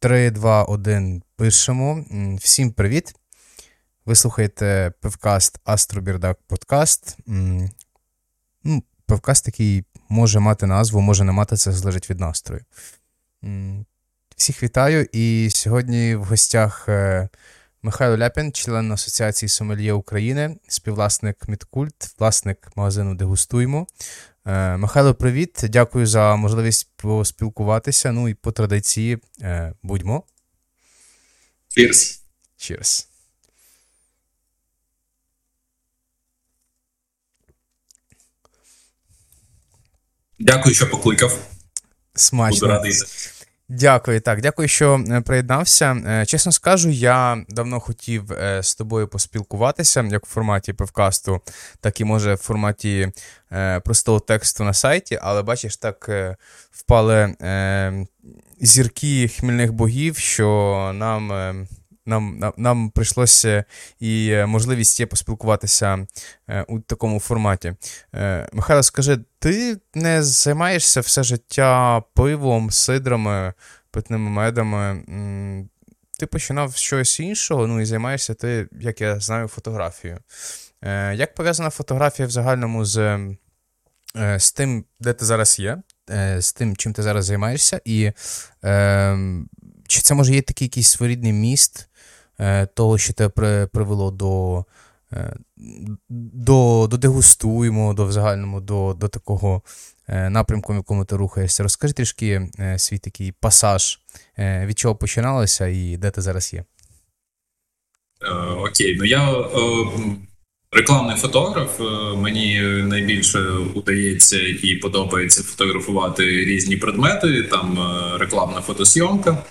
3, 2, 1, пишемо. Всім привіт. Ви слухаєте пивкаст Астробірдак подкаст. Пивкаст такий може мати назву, може не мати, це залежить від настрою. Всіх вітаю, і сьогодні в гостях Михайло Ляпін, член Асоціації сомельє України, співвласник Мідкульт, власник магазину Дегустуймо. Михайло, привіт, дякую за можливість поспілкуватися, ну і по традиції будьмо. Cheers. Cheers. Дякую, що покликав. Смачно. Буду радий. Дякую, так. Дякую, що приєднався. Чесно скажу, я давно хотів з тобою поспілкуватися, як в форматі певкасту, так і, може, в форматі простого тексту на сайті, але, бачиш, так впали зірки хмільних богів, що нам прийшлося і можливість є поспілкуватися у такому форматі. Михайло, скажи, ти не займаєшся все життя пивом, сидрами, питними медами? Ти починав щось іншого, ну і займаєшся ти, як я знаю, фотографією. Як пов'язана фотографія в загальному з тим, де ти зараз є, з тим, чим ти зараз займаєшся, і чи це, може, є такий якийсь своєрідний міст того, що тебе привело до Дегустуймо, до в загальному, до такого напрямку, в якому ти рухаєшся? Розкажи трішки свій такий пасаж, від чого починалося і де ти зараз є. Окей, ну я рекламний фотограф. Мені найбільше удається і подобається фотографувати різні предмети, там рекламна фотосйомка.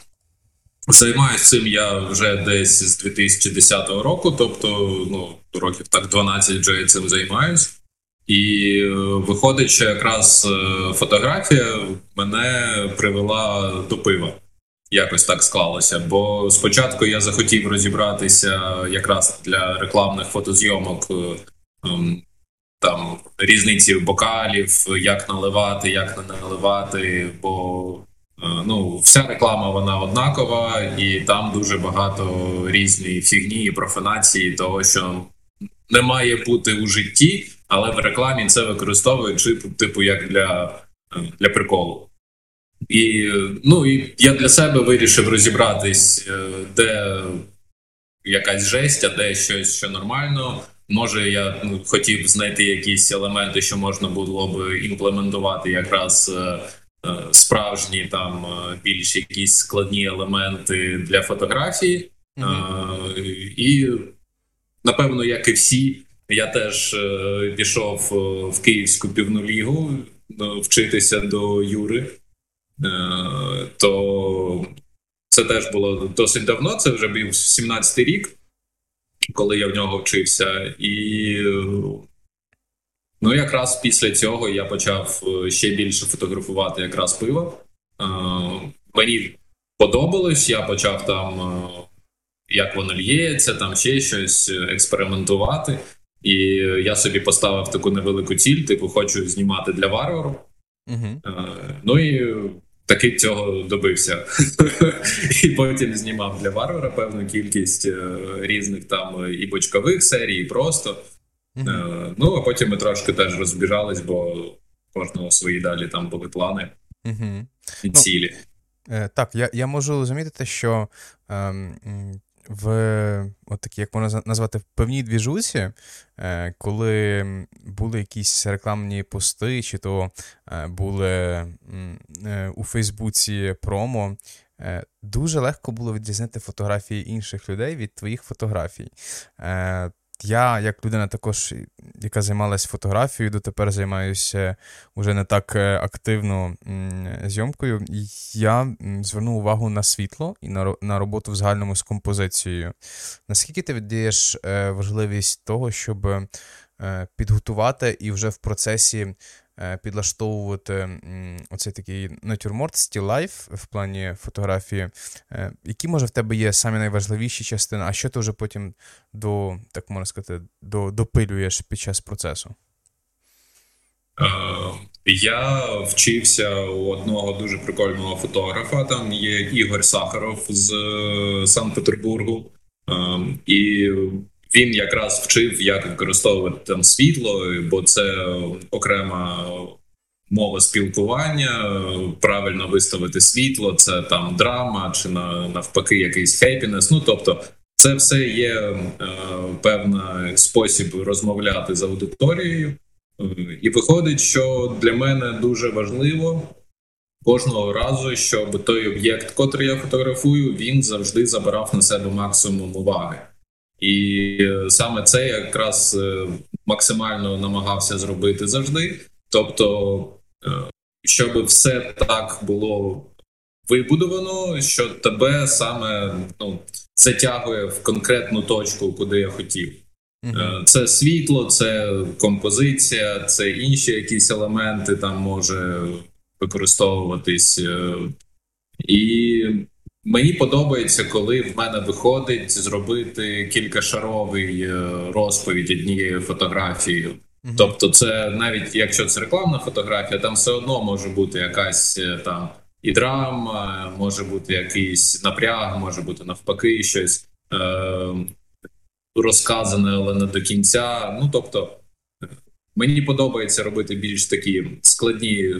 Займаюся цим я вже десь з 2010 року, тобто, років так 12 вже я цим займаюся. І виходить, що якраз фотографія мене привела до пива. Якось так склалося, бо спочатку я захотів розібратися якраз для рекламних фотозйомок, там, різниці бокалів, як наливати, як не наливати, бо... вся реклама, вона однакова, і там дуже багато різної фігні і профанації того, що не має бути у житті, але в рекламі це використовують, типу, як для приколу. І я для себе вирішив розібратись, де якась жесть, а де щось, що нормально. Може, я хотів знайти якісь елементи, що можна було б імплементувати якраз справжні, там більш якісь складні елементи для фотографії. Mm-hmm. І, напевно, як і всі, я теж пішов в Київську півну лігу вчитися до Юри. То це теж було досить давно, це вже був 17-й рік, коли я в нього вчився. І... якраз після цього я почав ще більше фотографувати якраз пиво. Мені подобалось, я почав там, як воно л'ється, там ще щось експериментувати. І я собі поставив таку невелику ціль, типу, хочу знімати для варвару. Угу. І таки цього добився. І потім знімав для варвара певну кількість різних там і бочкових серій, і просто... Mm-hmm. А потім ми трошки теж розбіжались, бо кожного свої далі там були плани mm-hmm. і цілі. Так, я можу замітити, що в отакі, як можна назвати, в певній двіжусі, коли були якісь рекламні пости, чи то були у Фейсбуці промо, дуже легко було відрізнити фотографії інших людей від твоїх фотографій. Я, як людина також, яка займалася фотографією, дотепер займаюся вже не так активно зйомкою, я звернув увагу на світло і на роботу в загальному з композицією. Наскільки ти віддаєш важливість того, щоб підготувати і вже в процесі підлаштовувати оцей такий натюрморт, стіл-лайф в плані фотографії? Які, може, в тебе є самі найважливіші частини, а що ти вже потім допилюєш під час процесу? Я вчився у одного дуже прикольного фотографа, там є Ігор Сахаров з Санкт-Петербургу, і він якраз вчив, як використовувати там світло, бо це окрема мова спілкування, правильно виставити світло, це там драма чи навпаки якийсь хеппінес, ну тобто це все є певний спосіб розмовляти з аудиторією. І виходить, що для мене дуже важливо кожного разу, щоб той об'єкт, котрий я фотографую, він завжди забирав на себе максимум уваги. І саме це я якраз максимально намагався зробити завжди. Тобто, щоб все так було вибудовано, що тебе саме затягує в конкретну точку, куди я хотів. Це світло, це композиція, це інші якісь елементи, там може використовуватись. І мені подобається, коли в мене виходить зробити кількашаровий розповідь однією фотографією. Тобто це навіть якщо це рекламна фотографія, там все одно може бути якась там і драма, може бути якийсь напряг, може бути навпаки щось розказане, але не до кінця. Ну, тобто, мені подобається робити більш такі складні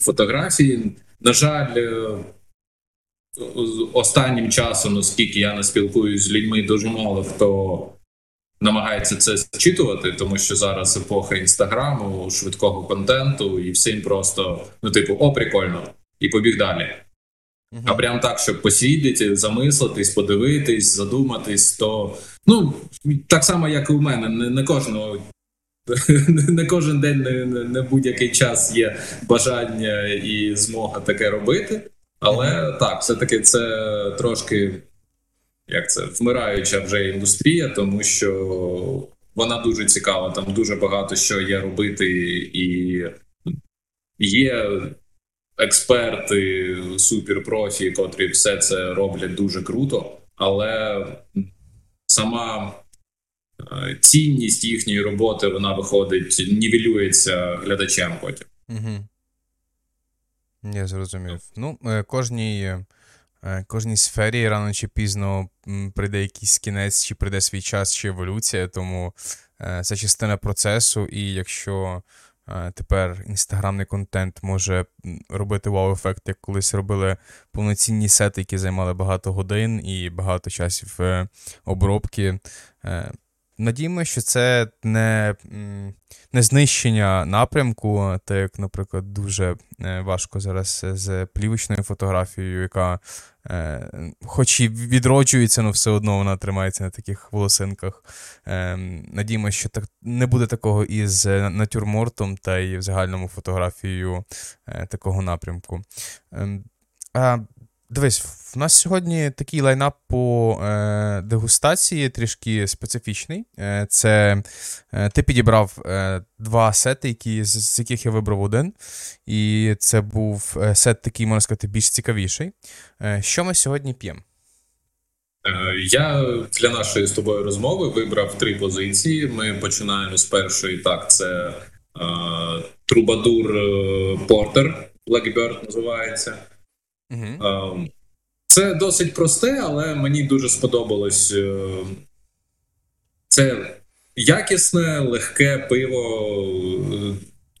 фотографії. На жаль, останнім часом, оскільки я не спілкуюсь з людьми, дуже мало хто намагається це зчитувати, тому що зараз епоха інстаграму, швидкого контенту, і всім просто, о, прикольно, і побіг далі. А прям так, щоб посидіти, замислитись, подивитись, задуматись, то так само, як і у мене, не кожен день, не будь-який час є бажання і змога таке робити, але так, все-таки це трошки, вмираюча вже індустрія, тому що вона дуже цікава, там дуже багато що є робити, і є експерти, суперпрофі, котрі все це роблять дуже круто, але сама цінність їхньої роботи, вона виходить, нівелюється глядачем потім. Я зрозумів. Кожній сфері рано чи пізно прийде якийсь кінець, чи прийде свій час, чи еволюція, тому це частина процесу, і якщо тепер інстаграмний контент може робити вау-ефект, як колись робили повноцінні сети, які займали багато годин і багато часів обробки. Надіємо, що це не знищення напрямку, так як, наприклад, дуже важко зараз з плівочною фотографією, яка хоч і відроджується, але все одно вона тримається на таких волосинках. Надіємо, що так не буде такого і з натюрмортом та і в загальному фотографією такого напрямку. Дивись, в нас сьогодні такий лайнап по дегустації трішки специфічний. Ти підібрав два сети, з яких я вибрав один. І це був сет такий, можна сказати, більш цікавіший. Що ми сьогодні п'ємо? Я для нашої з тобою розмови вибрав три позиції. Ми починаємо з першої. Так, це Трубадур Портер, Blackbird називається. Це досить просте, але мені дуже сподобалось. Це якісне, легке пиво.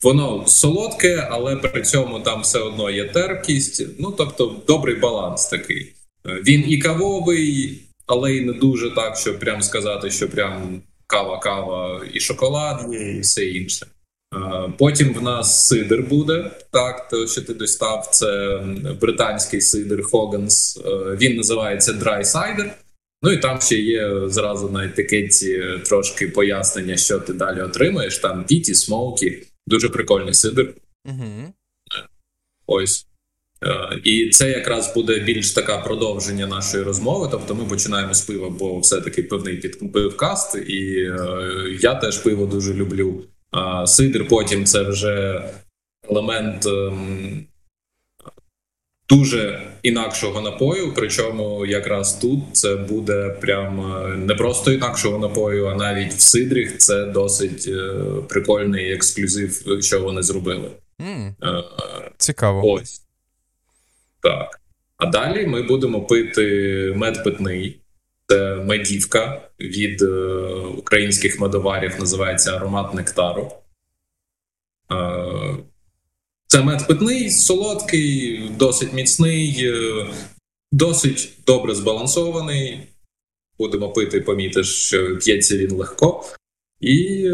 Воно солодке, але при цьому там все одно є терпкість. Тобто добрий баланс такий. Він і кавовий, але й не дуже так, щоб прям сказати, що прям кава-кава і шоколад, і все інше. Потім в нас сидр буде, то що ти достав, це британський сидр Hogan's, він називається Dry Cider, і там ще є зразу на етикетці трошки пояснення, що ти далі отримаєш, там VT Smokey, дуже прикольний сидр. Ось. І це якраз буде більш така продовження нашої розмови, тобто ми починаємо з пива, бо все-таки певний пивкаст, і я теж пиво дуже люблю. А сидр потім це вже елемент дуже інакшого напою, причому якраз тут це буде прям не просто інакшого напою, а навіть в сидріх це досить прикольний ексклюзив, що вони зробили. Цікаво. Ось. Так. А далі ми будемо пити мед питний. Це медівка від українських медоварів, називається «Аромат нектару». Це мед питний, солодкий, досить міцний, досить добре збалансований. Будемо пити, помітиш, що п'ється він легко. І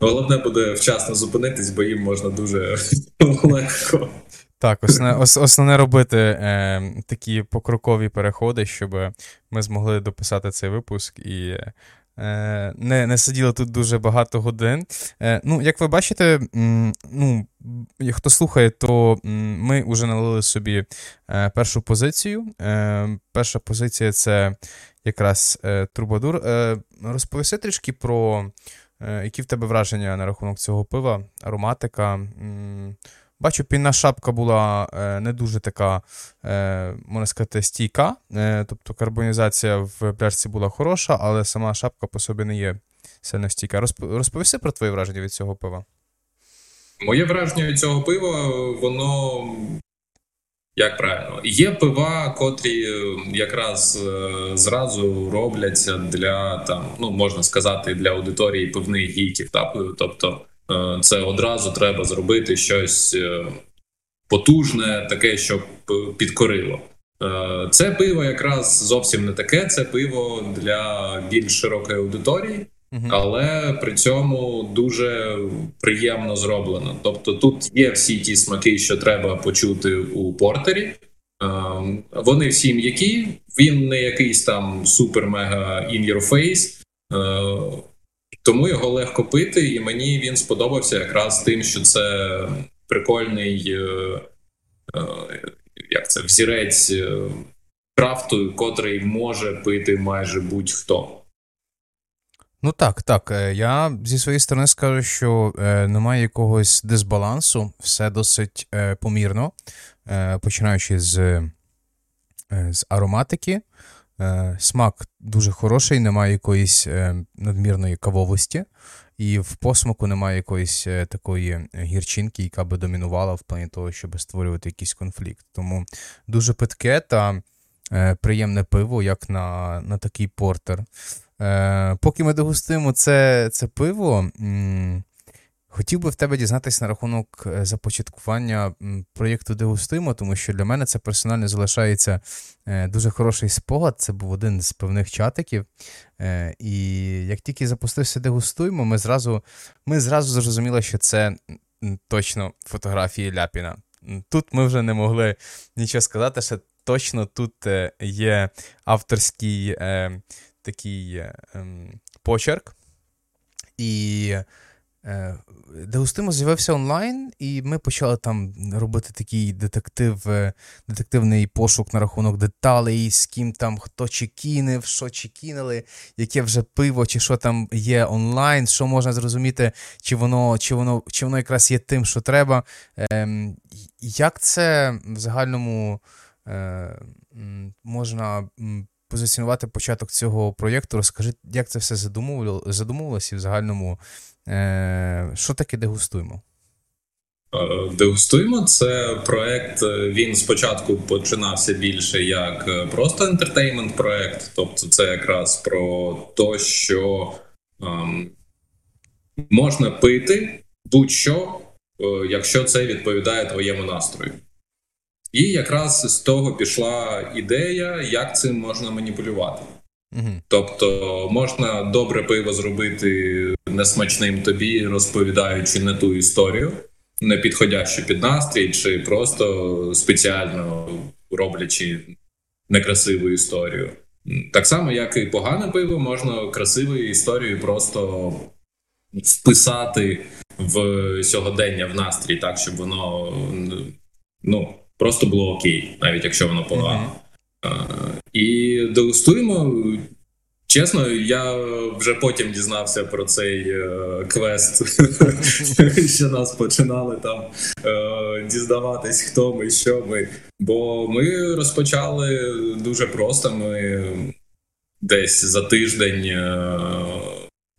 головне буде вчасно зупинитись, бо їм можна дуже легко. Так, основне робити такі покрокові переходи, щоб ми змогли дописати цей випуск і не сиділи тут дуже багато годин. Як ви бачите, хто слухає, то ми вже налили собі першу позицію. Перша позиція – це якраз Трубадур. Розповісти трішки про, які в тебе враження на рахунок цього пива, ароматика. Бачу, пінна шапка була не дуже така, можна сказати, стійка. Тобто карбонізація в пляшці була хороша, але сама шапка по собі не є сильно стійка. Розповісти про твої враження від цього пива. Моє враження від цього пива, воно, як правильно, є пива, котрі якраз зразу робляться для, можна сказати, для аудиторії пивних гіків. Тобто, це одразу треба зробити щось потужне, таке, щоб підкорило. Це пиво якраз зовсім не таке, це пиво для більш широкої аудиторії, але при цьому дуже приємно зроблено. Тобто тут є всі ті смаки, що треба почути у портері. Вони всі м'які, він не якийсь там супер-мега in your face, тому його легко пити, і мені він сподобався якраз тим, що це прикольний взірець крафту, котрий може пити майже будь-хто. Так. Я зі своєї сторони скажу, що немає якогось дисбалансу, все досить помірно, починаючи з ароматики. Смак дуже хороший, немає якоїсь надмірної кавовості, і в посмаку немає якоїсь такої гірчинки, яка би домінувала в плані того, щоб створювати якийсь конфлікт. Тому дуже питке та приємне пиво, як на такий портер. Поки ми дегустуємо це пиво, хотів би в тебе дізнатися на рахунок започаткування проєкту «Дегустуймо», тому що для мене це персонально залишається дуже хороший спогад. Це був один з певних чатиків. І як тільки запустився «Дегустуймо», ми зразу зрозуміли, що це точно фотографії Ляпіна. Тут ми вже не могли нічого сказати, що точно тут є авторський такий почерк. І «Дегустуймо» з'явився онлайн, і ми почали там робити такий детективний пошук на рахунок деталей, з ким там, хто чекінив, що чекінили, яке вже пиво, чи що там є онлайн, що можна зрозуміти, чи воно якраз є тим, що треба. Як це в загальному можна позиціонувати початок цього проєкту? Розкажи, як це все задумувалося і в загальному що таке «Дегустуймо»? «Дегустуймо» – це проєкт, він спочатку починався більше як просто ентертеймент-проєкт, тобто це якраз про те, що можна пити будь-що, якщо це відповідає твоєму настрою. І якраз з того пішла ідея, як цим можна маніпулювати. Тобто можна добре пиво зробити несмачним тобі, розповідаючи не ту історію, не підходячи під настрій, чи просто спеціально роблячи некрасиву історію. Так само, як і погане пиво, можна красивою історією просто вписати в сьогодення, в настрій, так, щоб воно просто було окей, навіть якщо воно погане. І «Дегустуймо», чесно, я вже потім дізнався про цей квест, що нас починали там дізнаватись, хто ми, що ми. Бо ми розпочали дуже просто, ми десь за тиждень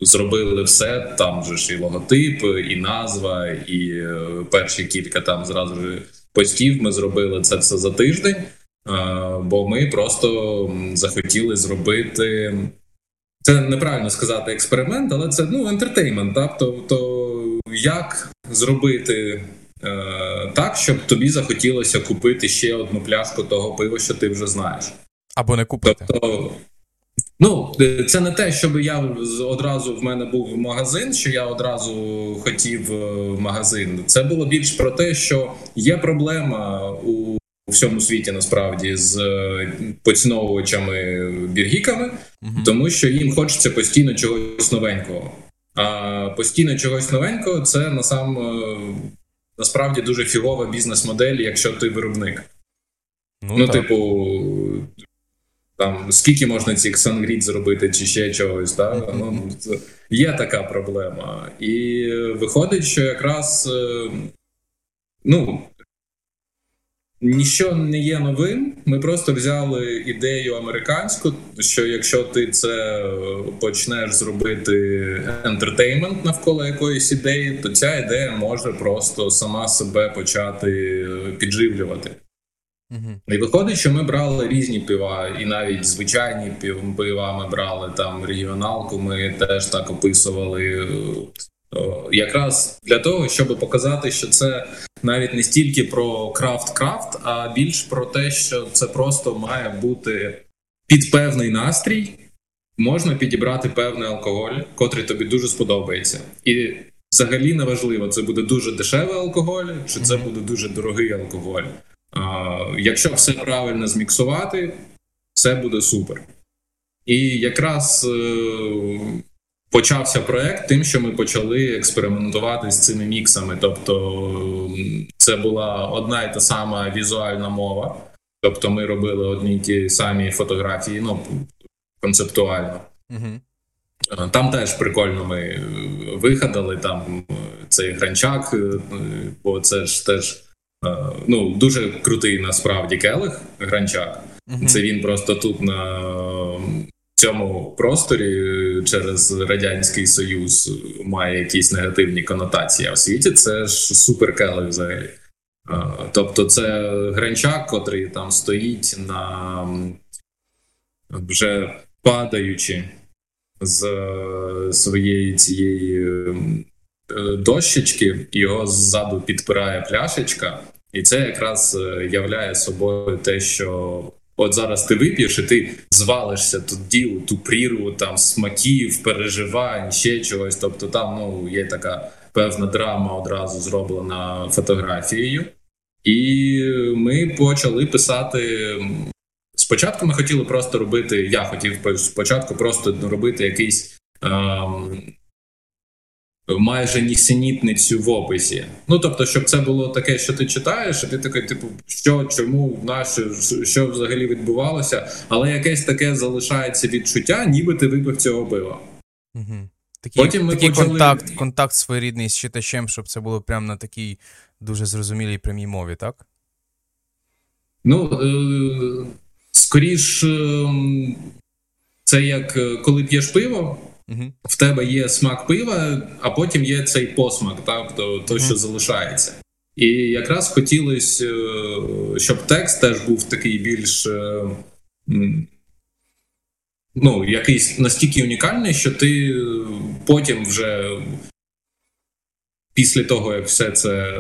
Зробили все, там же ж і логотип, і назва, і перші кілька там зразу ж постів. Ми зробили це все за тиждень, бо ми просто захотіли зробити, це неправильно сказати експеримент, але це, ну, ентертеймент, так? Тобто як зробити так, щоб тобі захотілося купити ще одну пляшку того пива, що ти вже знаєш. Або не купити. Тобто, ну, це не те, щоб я одразу, в мене був магазин, що я одразу хотів в магазин. Це було більш про те, що є проблема у всьому світі, насправді, з поціновувачами-біргіками, тому що їм хочеться постійно чогось новенького. А постійно чогось новенького – це, насправді, дуже фігова бізнес-модель, якщо ти виробник. Ну типу... Там, скільки можна цих сангріт зробити, чи ще чогось, так? Ну, є така проблема. І виходить, що якраз, ну, ніщо не є новим. Ми просто взяли ідею американську, що якщо ти це почнеш зробити ентертеймент навколо якоїсь ідеї, то ця ідея може просто сама себе почати підживлювати. І виходить, що ми брали різні пива, і навіть звичайні пива ми брали, там регіоналку ми теж так описували, якраз для того, щоб показати, що це навіть не стільки про крафт-крафт, а більш про те, що це просто має бути під певний настрій, можна підібрати певний алкоголь, котрий тобі дуже сподобається. І взагалі не важливо, це буде дуже дешевий алкоголь, чи це буде дуже дорогий алкоголь. Якщо все правильно зміксувати, все буде супер. І якраз почався проект тим, що ми почали експериментувати з цими міксами. Тобто це була одна і та сама візуальна мова. Тобто ми робили одні й ті самі фотографії, ну, концептуально. Там теж прикольно ми вигадали, там цей гранчак, бо це ж теж... Ну, дуже крутий насправді келих гранчак. Це він просто тут на цьому просторі через Радянський Союз має якісь негативні конотації, а в світі це ж супер келих взагалі. Тобто це гранчак, котрий там стоїть на вже падаючи з своєї цієї дощечки, його ззаду підпирає пляшечка, і це якраз являє собою те, що от зараз ти вип'єш і ти звалишся тоді у ту прірву там смаків, переживань, ще чогось. Тобто там, ну, є така певна драма одразу зроблена фотографією. І ми почали писати... Спочатку ми хотіли просто робити, я хотів спочатку просто робити якийсь... майже нісенітницю в описі. Ну, тобто, щоб це було таке, що ти читаєш, і ти такий, типу, що, чому, наше, що взагалі відбувалося, але якесь таке залишається відчуття, ніби ти випив цього пива. Такий почали... контакт своєрідний з читачем, щоб це було прямо на такій дуже зрозумілій прямій мові, так? Ну, скоріш, це як коли п'єш пиво, в тебе є смак пива, а потім є цей посмак, так, то що залишається. І якраз хотілося, щоб текст теж був такий більш, ну, якийсь настільки унікальний, що ти потім вже після того, як все це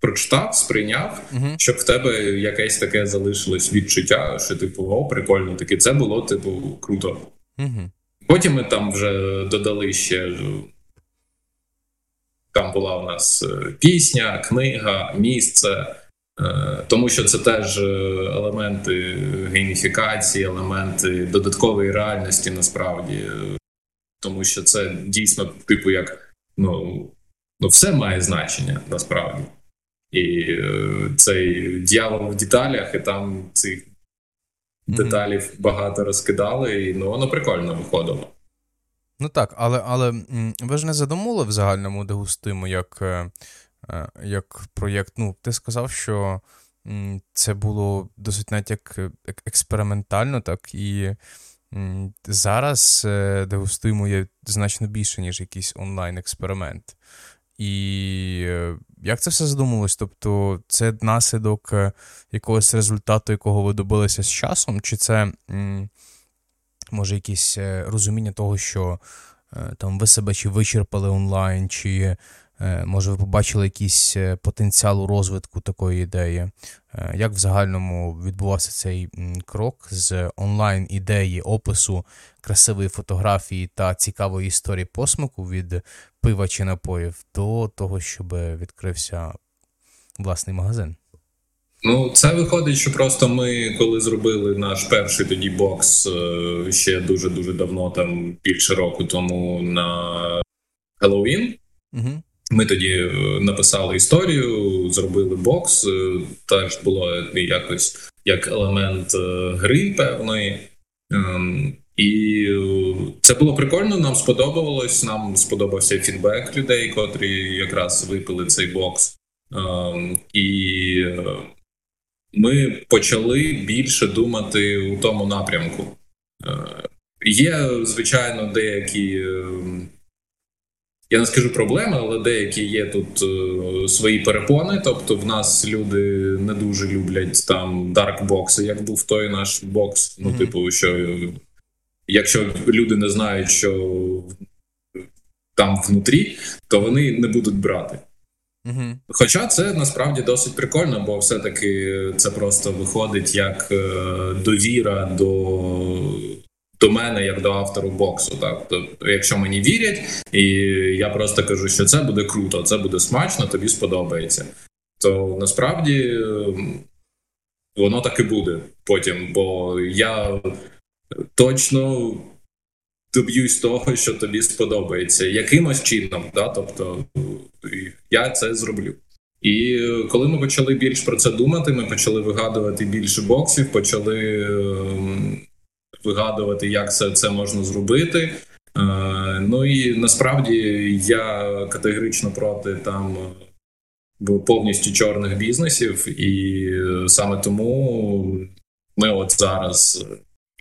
прочитав, сприйняв, щоб в тебе якесь таке залишилось відчуття, що типу, о, прикольно, таке це було, типу, круто. Потім ми там вже додали ще, там була у нас пісня, книга, місце, тому що це теж елементи гейміфікації, елементи додаткової реальності насправді, тому що це дійсно типу як, ну все має значення насправді. І цей дьявол в деталях, і там цих деталів багато розкидали, і, ну, воно прикольно виходило. Ну так, але ви ж не задумали в загальному Дегустуймо як проєкт? Ну, ти сказав, що це було досить навіть як експериментально, так, і Зараз дегустуємо є значно більше, ніж якийсь онлайн-експеримент. І як це все задумалось? Тобто це наслідок якогось результату, якого ви добилися з часом? Чи це, може, якесь розуміння того, що там ви себе чи вичерпали онлайн, чи, може, ви побачили якийсь потенціал у розвитку такої ідеї? Як в загальному відбувався цей крок з онлайн-ідеї опису красивої фотографії та цікавої історії посмаку від пива чи напоїв до того, щоб відкрився власний магазин? Ну, це виходить, що просто ми, коли зробили наш перший тоді бокс ще дуже-дуже давно, там більше року тому на Хеллоуін, ми тоді написали історію, зробили бокс, теж було якось як елемент гри певної. І це було прикольно, нам сподобалось, нам сподобався фідбек людей, котрі якраз випили цей бокс. І ми почали більше думати у тому напрямку. Є, звичайно, деякі... Я не скажу проблеми, але деякі є тут свої перепони. Тобто в нас люди не дуже люблять там даркбокси, як був той наш бокс. Ну, типу, що якщо люди не знають, що там внутрі, то вони не будуть брати. Хоча це насправді досить прикольно, бо все-таки це просто виходить як довіра до мене, як до автору боксу. Так? Тобто, якщо мені вірять, і я просто кажу, що це буде круто, це буде смачно, тобі сподобається, то насправді воно так і буде потім, бо я точно доб'юсь того, що тобі сподобається. Якимось чином, да? Тобто я це зроблю. І коли ми почали більш про це думати, ми почали вигадувати більше боксів, почали вигадувати, як це можна зробити. Ну і насправді я категорично проти там повністю чорних бізнесів, і саме тому ми от зараз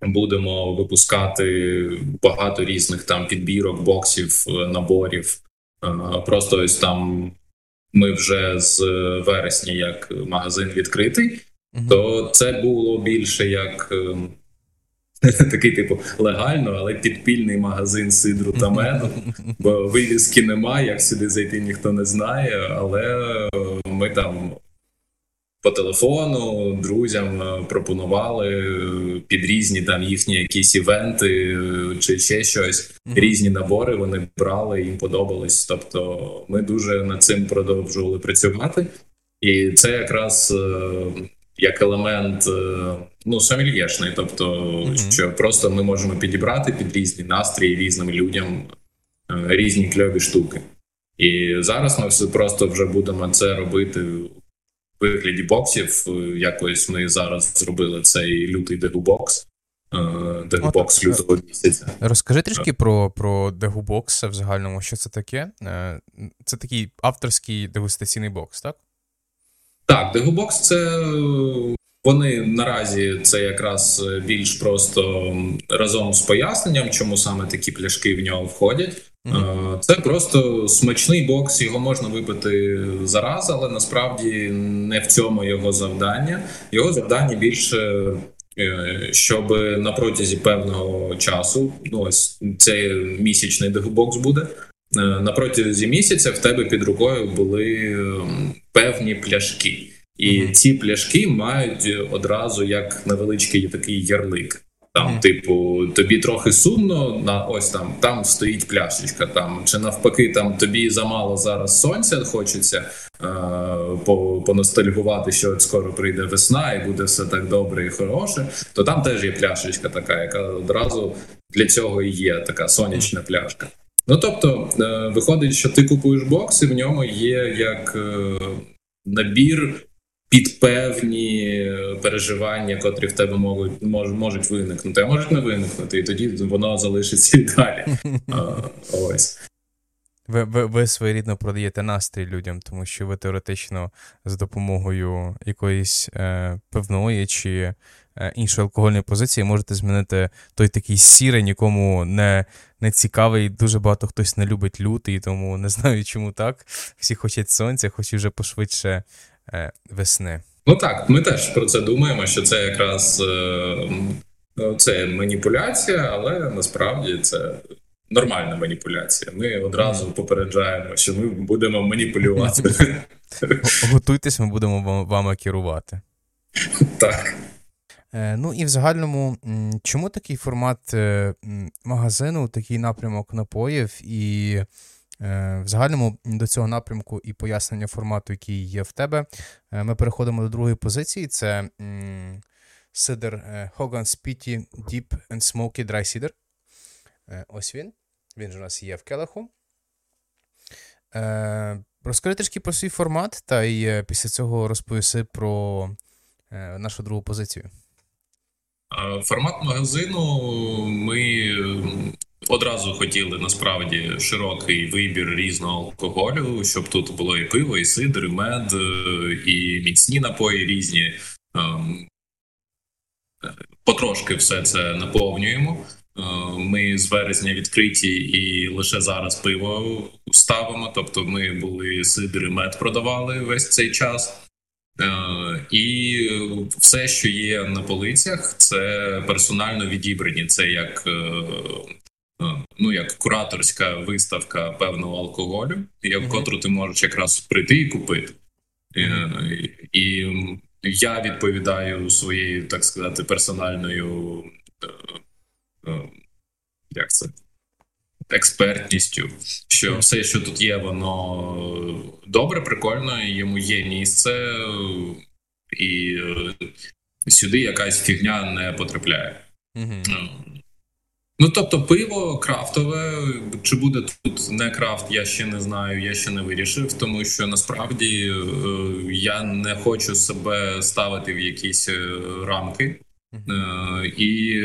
будемо випускати багато різних там підбірок, боксів, наборів. Просто ось там ми вже з вересня як магазин відкритий, то це було більше як такий типу легально, але підпільний магазин сидру та меду, бо вивіски немає, як сюди зайти ніхто не знає, але ми там по телефону друзям пропонували під різні там їхні якісь івенти чи ще щось, різні набори вони брали, їм подобалось. Тобто ми дуже над цим продовжували працювати, і це якраз як елемент, ну, сомельєшний, тобто, що просто ми можемо підібрати під різні настрої різним людям різні кльові штуки. І зараз ми все просто вже будемо це робити у вигляді боксів. Якось ми зараз зробили цей лютий дегубокс, дегубокс лютого місяця. Розкажи трішки про дегубокс в загальному, що це таке? Це такий авторський дегустаційний бокс, так? Так, дегубокс це вони наразі це якраз більш просто разом з поясненням, чому саме такі пляшки в нього входять. Це просто смачний бокс, його можна випити зараз, але насправді не в цьому його завдання. Його завдання більше, щоб на протязі певного часу, ну ось цей місячний дегубокс буде, на протязі місяця в тебе під рукою були певні пляшки. І ці пляшки мають одразу як невеличкий такий ярлик. Там, типу, тобі трохи сумно, на ось там стоїть пляшечка. Там чи навпаки, там тобі замало зараз сонця, хочеться поностальгувати, що скоро прийде весна і буде все так добре і хороше. То там теж є пляшечка така, яка одразу для цього і є, така сонячна пляшка. Ну, тобто, виходить, що ти купуєш бокс, і в ньому є як набір під певні переживання, котрі в тебе можуть виникнути, а можуть не виникнути, і тоді воно залишиться і далі. Ось. Ви своєрідно продаєте настрій людям, тому що ви теоретично з допомогою якоїсь пивної чи іншої алкогольної позиції можете змінити той такий сірий, нікому не цікавий, дуже багато хтось не любить лютий, тому не знаю, чому так. Всі хочуть сонця, хочуть вже пошвидше весни. Ну так, ми теж про це думаємо, що це якраз це маніпуляція, але насправді це... нормальна маніпуляція. Ми одразу попереджаємо, що ми будемо маніпулювати. Готуйтесь, ми будемо вами керувати. Так. Ну і в загальному, чому такий формат магазину, такий напрямок напоїв і в загальному до цього напрямку і пояснення формату, який є в тебе, ми переходимо до другої позиції. Це сидр Hogan's Peaty Deep and Smoky Dry Cider. Ось він же у нас є в келиху. Розкажи трішки про свій формат, та й після цього розповіси про нашу другу позицію. Формат магазину ми одразу хотіли насправді широкий вибір різного алкоголю, щоб тут було і пиво, і сидр, і мед, і міцні напої різні. Потрошки все це наповнюємо. Ми з вересня відкриті і лише зараз пиво ставимо, тобто ми були сидр і мед продавали весь цей час. І все, що є на полицях, це персонально відібрані, це як, ну, як кураторська виставка певного алкоголю, в котру ти можеш якраз прийти і купити. І я відповідаю своєю, так сказати, персональною як це? Експертністю, що все, що тут є, воно добре, прикольно, йому є місце, і сюди якась фігня не потрапляє. Ну, тобто пиво крафтове, чи буде тут не крафт, я ще не знаю, я ще не вирішив, тому що насправді я не хочу себе ставити в якісь рамки. І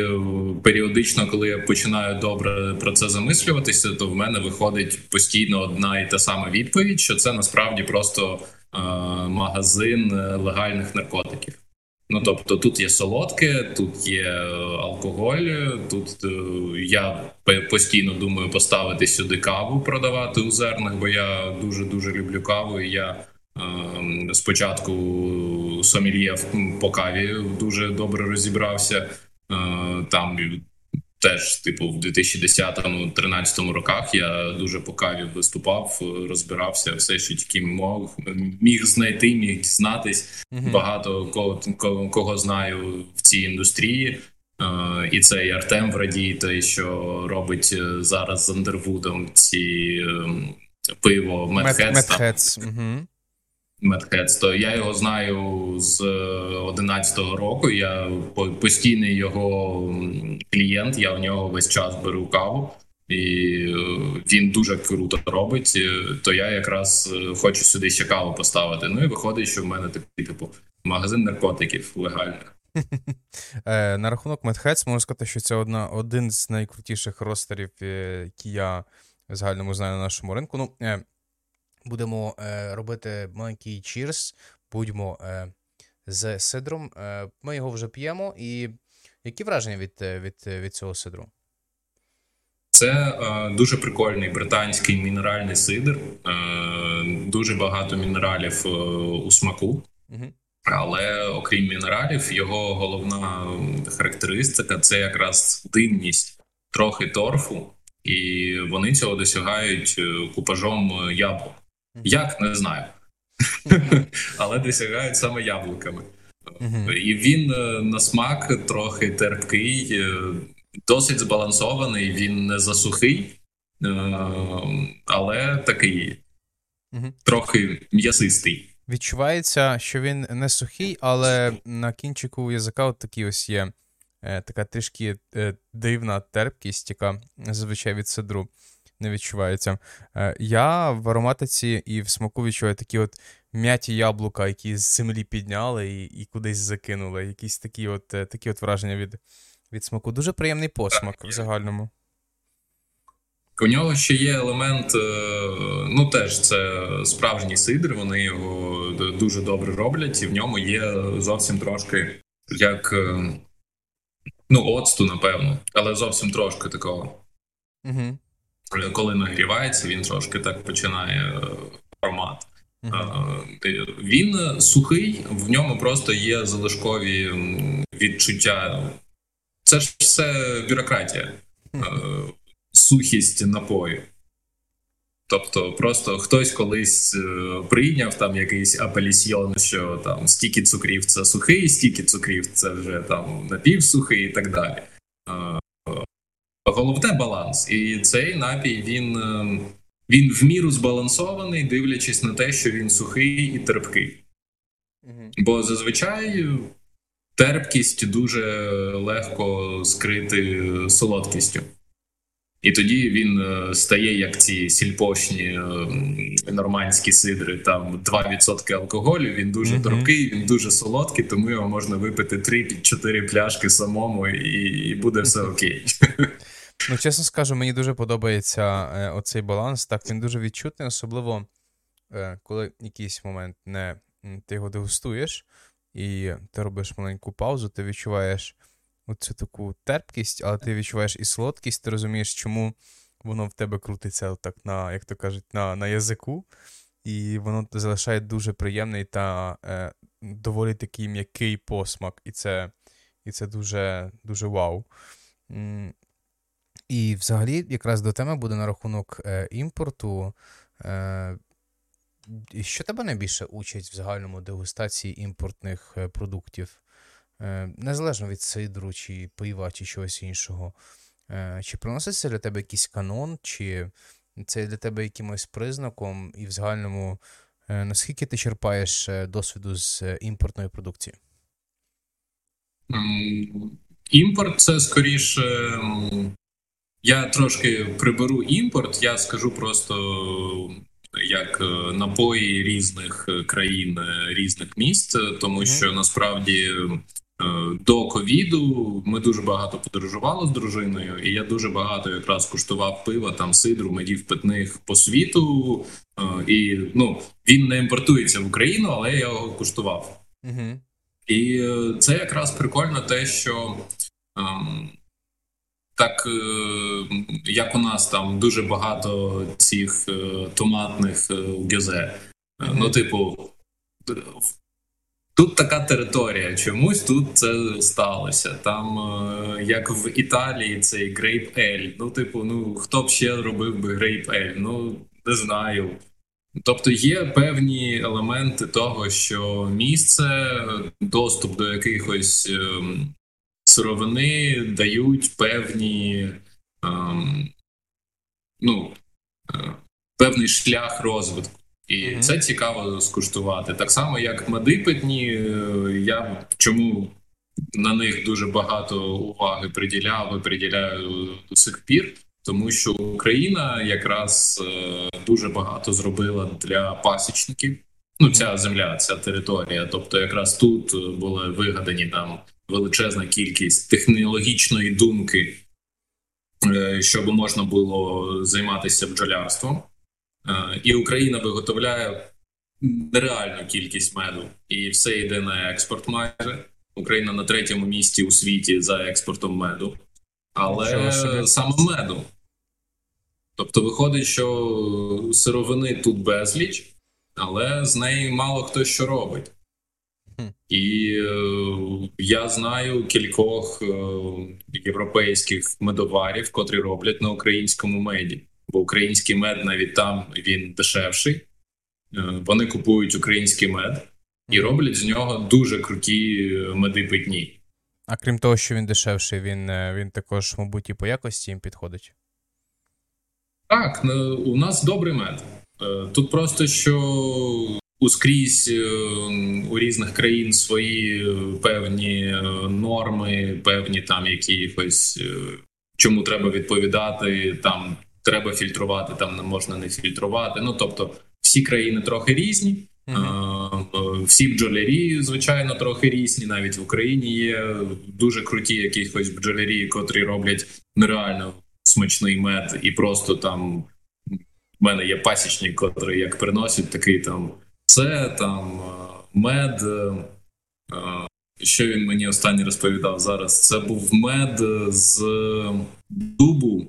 періодично, коли я починаю добре про це замислюватися, то в мене виходить постійно одна і та сама відповідь, що це насправді просто магазин легальних наркотиків. Ну, тобто тут є солодке, тут є алкоголь, тут я постійно думаю поставити сюди каву, продавати у зернах, бо я дуже-дуже люблю каву, і я спочатку сомельє по каві дуже добре розібрався. Там теж, типу, в 2010-13 роках я дуже по каві виступав, розбирався, все, що тільки міг знайти, міг дізнатись. Багато кого знаю в цій індустрії. І це і Артем Враді, той, що робить зараз з Андервудом ці пиво Метхец. Метхец, то я його знаю з 11-го року, я постійний його клієнт, я в нього весь час беру каву, і він дуже круто робить, то я якраз хочу сюди ще каву поставити. Ну і виходить, що в мене такий, типу, магазин наркотиків легальних. На рахунок Метхец, можу сказати, що це один з найкрутіших ростерів, які я в загальному знаю на нашому ринку. Ну, будемо робити маленький чірс, будьмо з сидром. Ми його вже п'ємо. І які враження від цього сидру? Це дуже прикольний британський мінеральний сидр. Дуже багато мінералів у смаку. Але окрім мінералів, його головна характеристика – це якраз димність, трохи торфу. І вони цього досягають купажом яблук. Як? Не знаю. Але досягають саме яблуками. І він на смак трохи терпкий, досить збалансований, він не засухий, але такий трохи м'ясистий. Відчувається, що він не сухий, але на кінчику язика от такі ось є така трішки дивна терпкість, яка зазвичай від сидру не відчувається. Я в ароматиці і в смаку відчуваю такі от м'яті яблука, які з землі підняли і кудись закинули. Якісь такі от враження від смаку. Дуже приємний посмак в загальному. У нього ще є елемент, ну теж це справжній сидр, вони його дуже добре роблять, і в ньому є зовсім трошки як, ну, оцту, напевно, але зовсім трошки такого. Угу. Коли нагрівається, він трошки так починає аромат. Uh-huh. Він сухий, в ньому просто є залишкові відчуття. Це ж все бюрократія, uh-huh. сухість напою. Тобто просто хтось колись прийняв там якийсь апельсіон, що там стільки цукрів це сухий, стільки цукрів це вже там напівсухий і так далі. Головне баланс. І цей напій, він в міру збалансований, дивлячись на те, що він сухий і терпкий. Угу. Бо зазвичай терпкість дуже легко скрити солодкістю. І тоді він стає як ці сільпошні нормандські сидри, там 2% алкоголю, він дуже угу. терпкий, він дуже солодкий, тому його можна випити 3-4 пляшки самому і буде все окей. Ну, чесно скажу, мені дуже подобається оцей баланс. Так, він дуже відчутний, особливо, коли якийсь момент ти його дегустуєш, і ти робиш маленьку паузу, ти відчуваєш оцю таку терпкість, але ти відчуваєш і солодкість, ти розумієш, чому воно в тебе крутиться так на, як то кажуть, на язику, і воно залишає дуже приємний та доволі такий м'який посмак, і це дуже, дуже вау. І взагалі якраз до теми буде на рахунок імпорту. Що тебе найбільше учить в загальному дегустації імпортних продуктів? Незалежно від сидру, чи пива, чи чогось іншого. Чи приноситься для тебе якийсь канон, чи це для тебе якимось признаком? І в загальному, наскільки ти черпаєш досвіду з імпортної продукції? Імпорт – це скоріше... Я трошки приберу імпорт, я скажу просто як напої різних країн, різних міст, тому що насправді до ковіду ми дуже багато подорожували з дружиною, і я дуже багато якраз куштував пива, там сидру, медів питних по світу, і ну, він не імпортується в Україну, але я його куштував. Mm-hmm. І це якраз прикольно те, що... Так, як у нас там дуже багато цих томатних гьозе. Mm-hmm. Ну, типу, тут така територія, чомусь тут це сталося. Там, як в Італії, цей грейп-ель. Ну, типу, ну, хто б ще робив би грейп-ель? Ну, не знаю. Тобто є певні елементи того, що місце, доступ до якихось... сировини дають певні, певний шлях розвитку. І mm-hmm. це цікаво скуштувати. Так само, як меди питні, я чому на них дуже багато уваги приділяв і приділяю до сих пір, тому що Україна якраз дуже багато зробила для пасічників. Ну, ця земля, ця територія. Тобто якраз тут були вигадані там величезна кількість технологічної думки, щоб можна було займатися бджолярством. І Україна виготовляє нереальну кількість меду. І все йде на експорт майже. Україна на 3-му місці у світі за експортом меду. Але саме меду. Тобто виходить, що сировини тут безліч, але з неї мало хто що робить. І я знаю кількох європейських медоварів, котрі роблять на українському меді. Бо український мед навіть там, він дешевший. Вони купують український мед і роблять з нього дуже круті меди питні. А крім того, що він дешевший, він також, мабуть, і по якості їм підходить? Так, у нас добрий мед. Тут просто, що... Ускрізь у різних країн свої певні норми, певні там якісь, чому треба відповідати, там треба фільтрувати, там не можна не фільтрувати. Ну, тобто, всі країни трохи різні, mm-hmm. всі бджолярі, звичайно, трохи різні, навіть в Україні є дуже круті якісь бджолярі, котрі роблять нереально смачний мед, і просто там в мене є пасічник, котрий як приносить, такий там, це там мед, що він мені останній розповідав зараз, це був мед з дубу,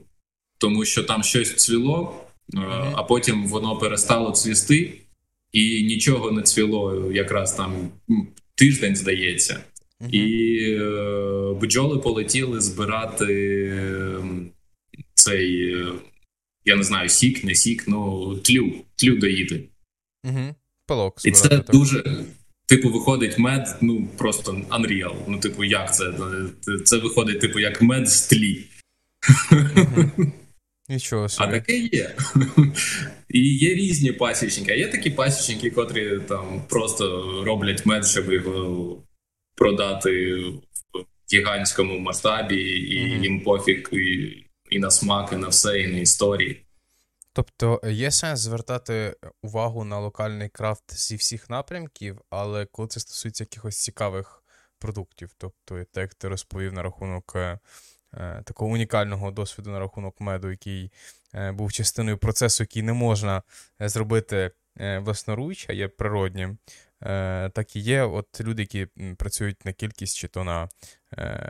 тому що там щось цвіло, а потім воно перестало цвісти, і нічого не цвіло, якраз там тиждень, здається. І бджоли полетіли збирати цей, я не знаю, сік, не сік, ну, тлю доїти. Пилок збирати. І це так. Дуже, типу, виходить мед, ну, просто unreal. Ну, типу, як це? Це виходить, типу, як мед з тлі. Нічого собі. А таке є. І є різні пасічники. А є такі пасічники, котрі там просто роблять мед, щоб його продати в гігантському масштабі, і їм пофіг і на смак, і на все, і на історії. Тобто є сенс звертати увагу на локальний крафт зі всіх напрямків, але коли це стосується якихось цікавих продуктів, тобто те, як ти розповів на рахунок такого унікального досвіду, на рахунок меду, який був частиною процесу, який не можна зробити власноруч, а є природнім, так і є от люди, які працюють на кількість чи то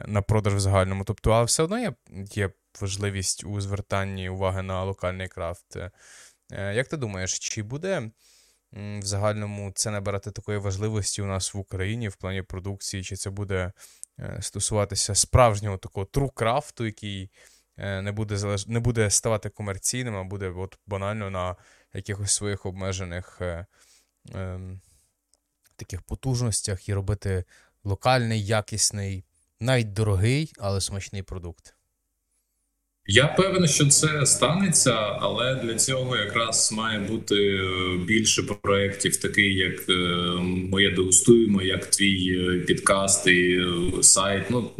на продаж в загальному. Тобто, але все одно є важливість у звертанні уваги на локальний крафт. Як ти думаєш, чи буде в загальному це набирати такої важливості у нас в Україні в плані продукції, чи це буде стосуватися справжнього такого тру-крафту, який не буде ставати комерційним, а буде от банально на якихось своїх обмежених таких потужностях і робити локальний, якісний, навіть дорогий, але смачний продукт? Я певен, що це станеться, але для цього якраз має бути більше проєктів, такий як моє Дегустуймо, як твій підкаст і сайт. Ну,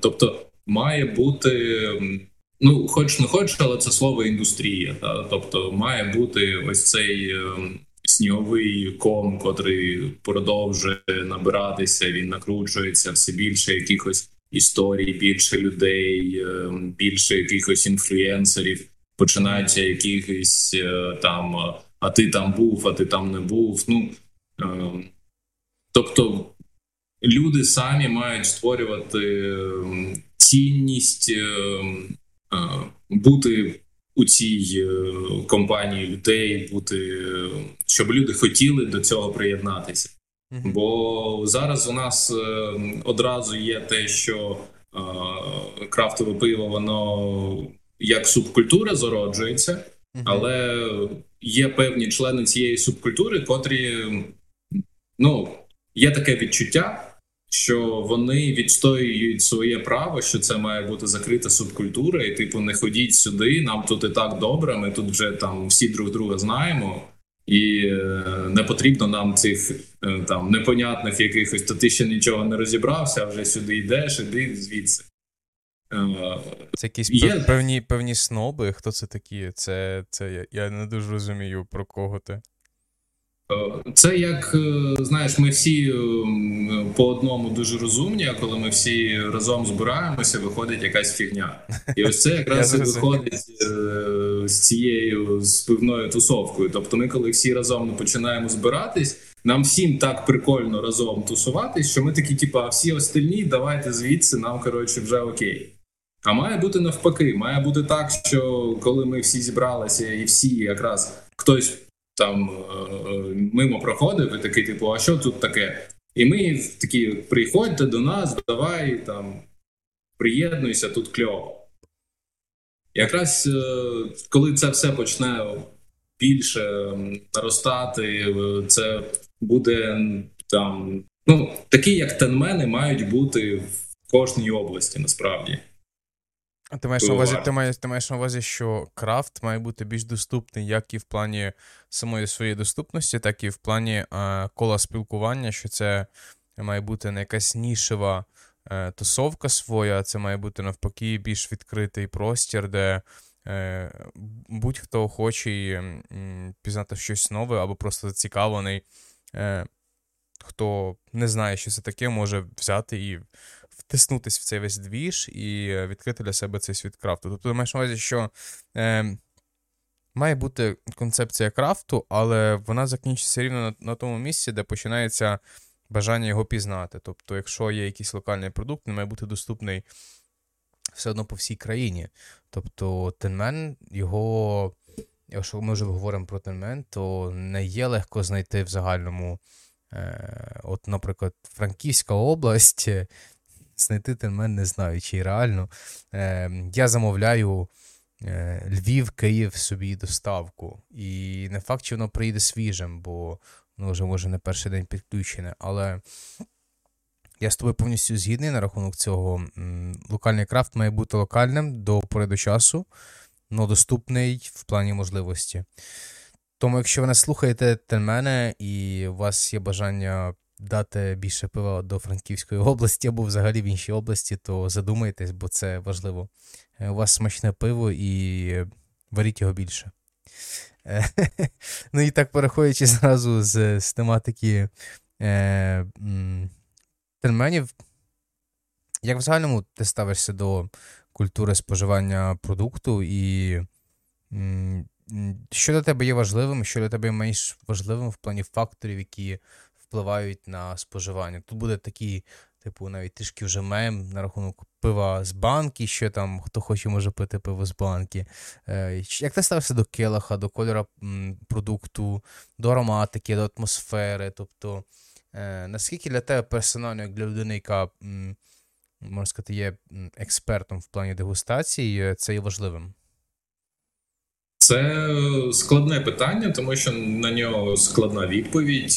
тобто має бути, ну, хоч не хоч, але це слово індустрія. Та? Тобто має бути ось цей сніговий ком, котрий продовжує набиратися, він накручується все більше якихось історій, більше людей, більше якихось інфлюенсерів, починаються якихось там, а ти там був, а ти там не був. Ну, тобто люди самі мають створювати цінність, бути у цій компанії людей, бути, щоб люди хотіли до цього приєднатися. Бо зараз у нас одразу є те, що крафтове пиво, воно як субкультура зароджується, але є певні члени цієї субкультури, котрі, ну, є таке відчуття, що вони відстоюють своє право, що це має бути закрита субкультура, і типу не ходіть сюди, нам тут і так добре, ми тут вже там всі друг друга знаємо. І не потрібно нам цих там непонятних якихось, то ти ще нічого не розібрався, а вже сюди йдеш, іди звідси. Це якісь певні сноби, хто це такі? Це я не дуже розумію, про кого ти. Це як, знаєш, ми всі по одному дуже розумні, а коли ми всі разом збираємося, виходить якась фігня. І ось це якраз і виходить з цією пивною тусовкою. Тобто ми, коли всі разом починаємо збиратись, нам всім так прикольно разом тусуватись, що ми такі, типу, а всі остальні, давайте звідси, нам, коротше, вже окей. А має бути навпаки, має бути так, що коли ми всі зібралися і всі якраз хтось там мимо проходив і такий, типу, а що тут таке? І ми такі, приходьте до нас, давай, там, приєднуйся, тут кльово. Якраз, коли це все почне більше наростати, це буде, там, ну, такі, як тенмени, мають бути в кожній області, насправді. Ти маєш на увазі, що крафт має бути більш доступний як і в плані самої своєї доступності, так і в плані кола спілкування, що це має бути не якась нішева тусовка своя, а це має бути навпаки більш відкритий простір, де будь-хто хоче пізнати щось нове або просто зацікавлений, хто не знає, що це таке, може взяти і втиснутися в цей весь двіж і відкрити для себе цей світ крафту. Тобто, маєш на увазі, що має бути концепція крафту, але вона закінчиться рівно на тому місці, де починається бажання його пізнати. Тобто, якщо є якийсь локальний продукт, він має бути доступний все одно по всій країні. Тобто, тенмен, його, якщо ми вже говоримо про тенмен, то не є легко знайти в загальному. От, наприклад, Франківська область, знайти тенмен не знаю, чи реально. Я замовляю Львів, Київ собі доставку. І не факт, що воно приїде свіжим, бо воно вже може не перший день підключене. Але я з тобою повністю згідний на рахунок цього. Локальний крафт має бути локальним до пори до часу, але доступний в плані можливості. Тому, якщо ви нас слухаєте тенмени і у вас є бажання дати більше пива до Франківської області або взагалі в іншій області, то задумайтесь, бо це важливо. У вас смачне пиво і варіть його більше. Ну і так, переходячи зразу з тематики тенменів, як в загальному ти ставишся до культури споживання продукту і... Що для тебе є важливим, що для тебе менш важливим в плані факторів, які впливають на споживання? Тут буде такий, типу, навіть трішки вже мем на рахунок пива з банки, що там, хто хоче, може пити пиво з банки. Як ти ставишся до келиха, до кольору продукту, до ароматики, до атмосфери? Тобто, наскільки для тебе персонально, як для людини, яка, можна сказати, є експертом в плані дегустації, це є важливим? Це складне питання, тому що на нього складна відповідь,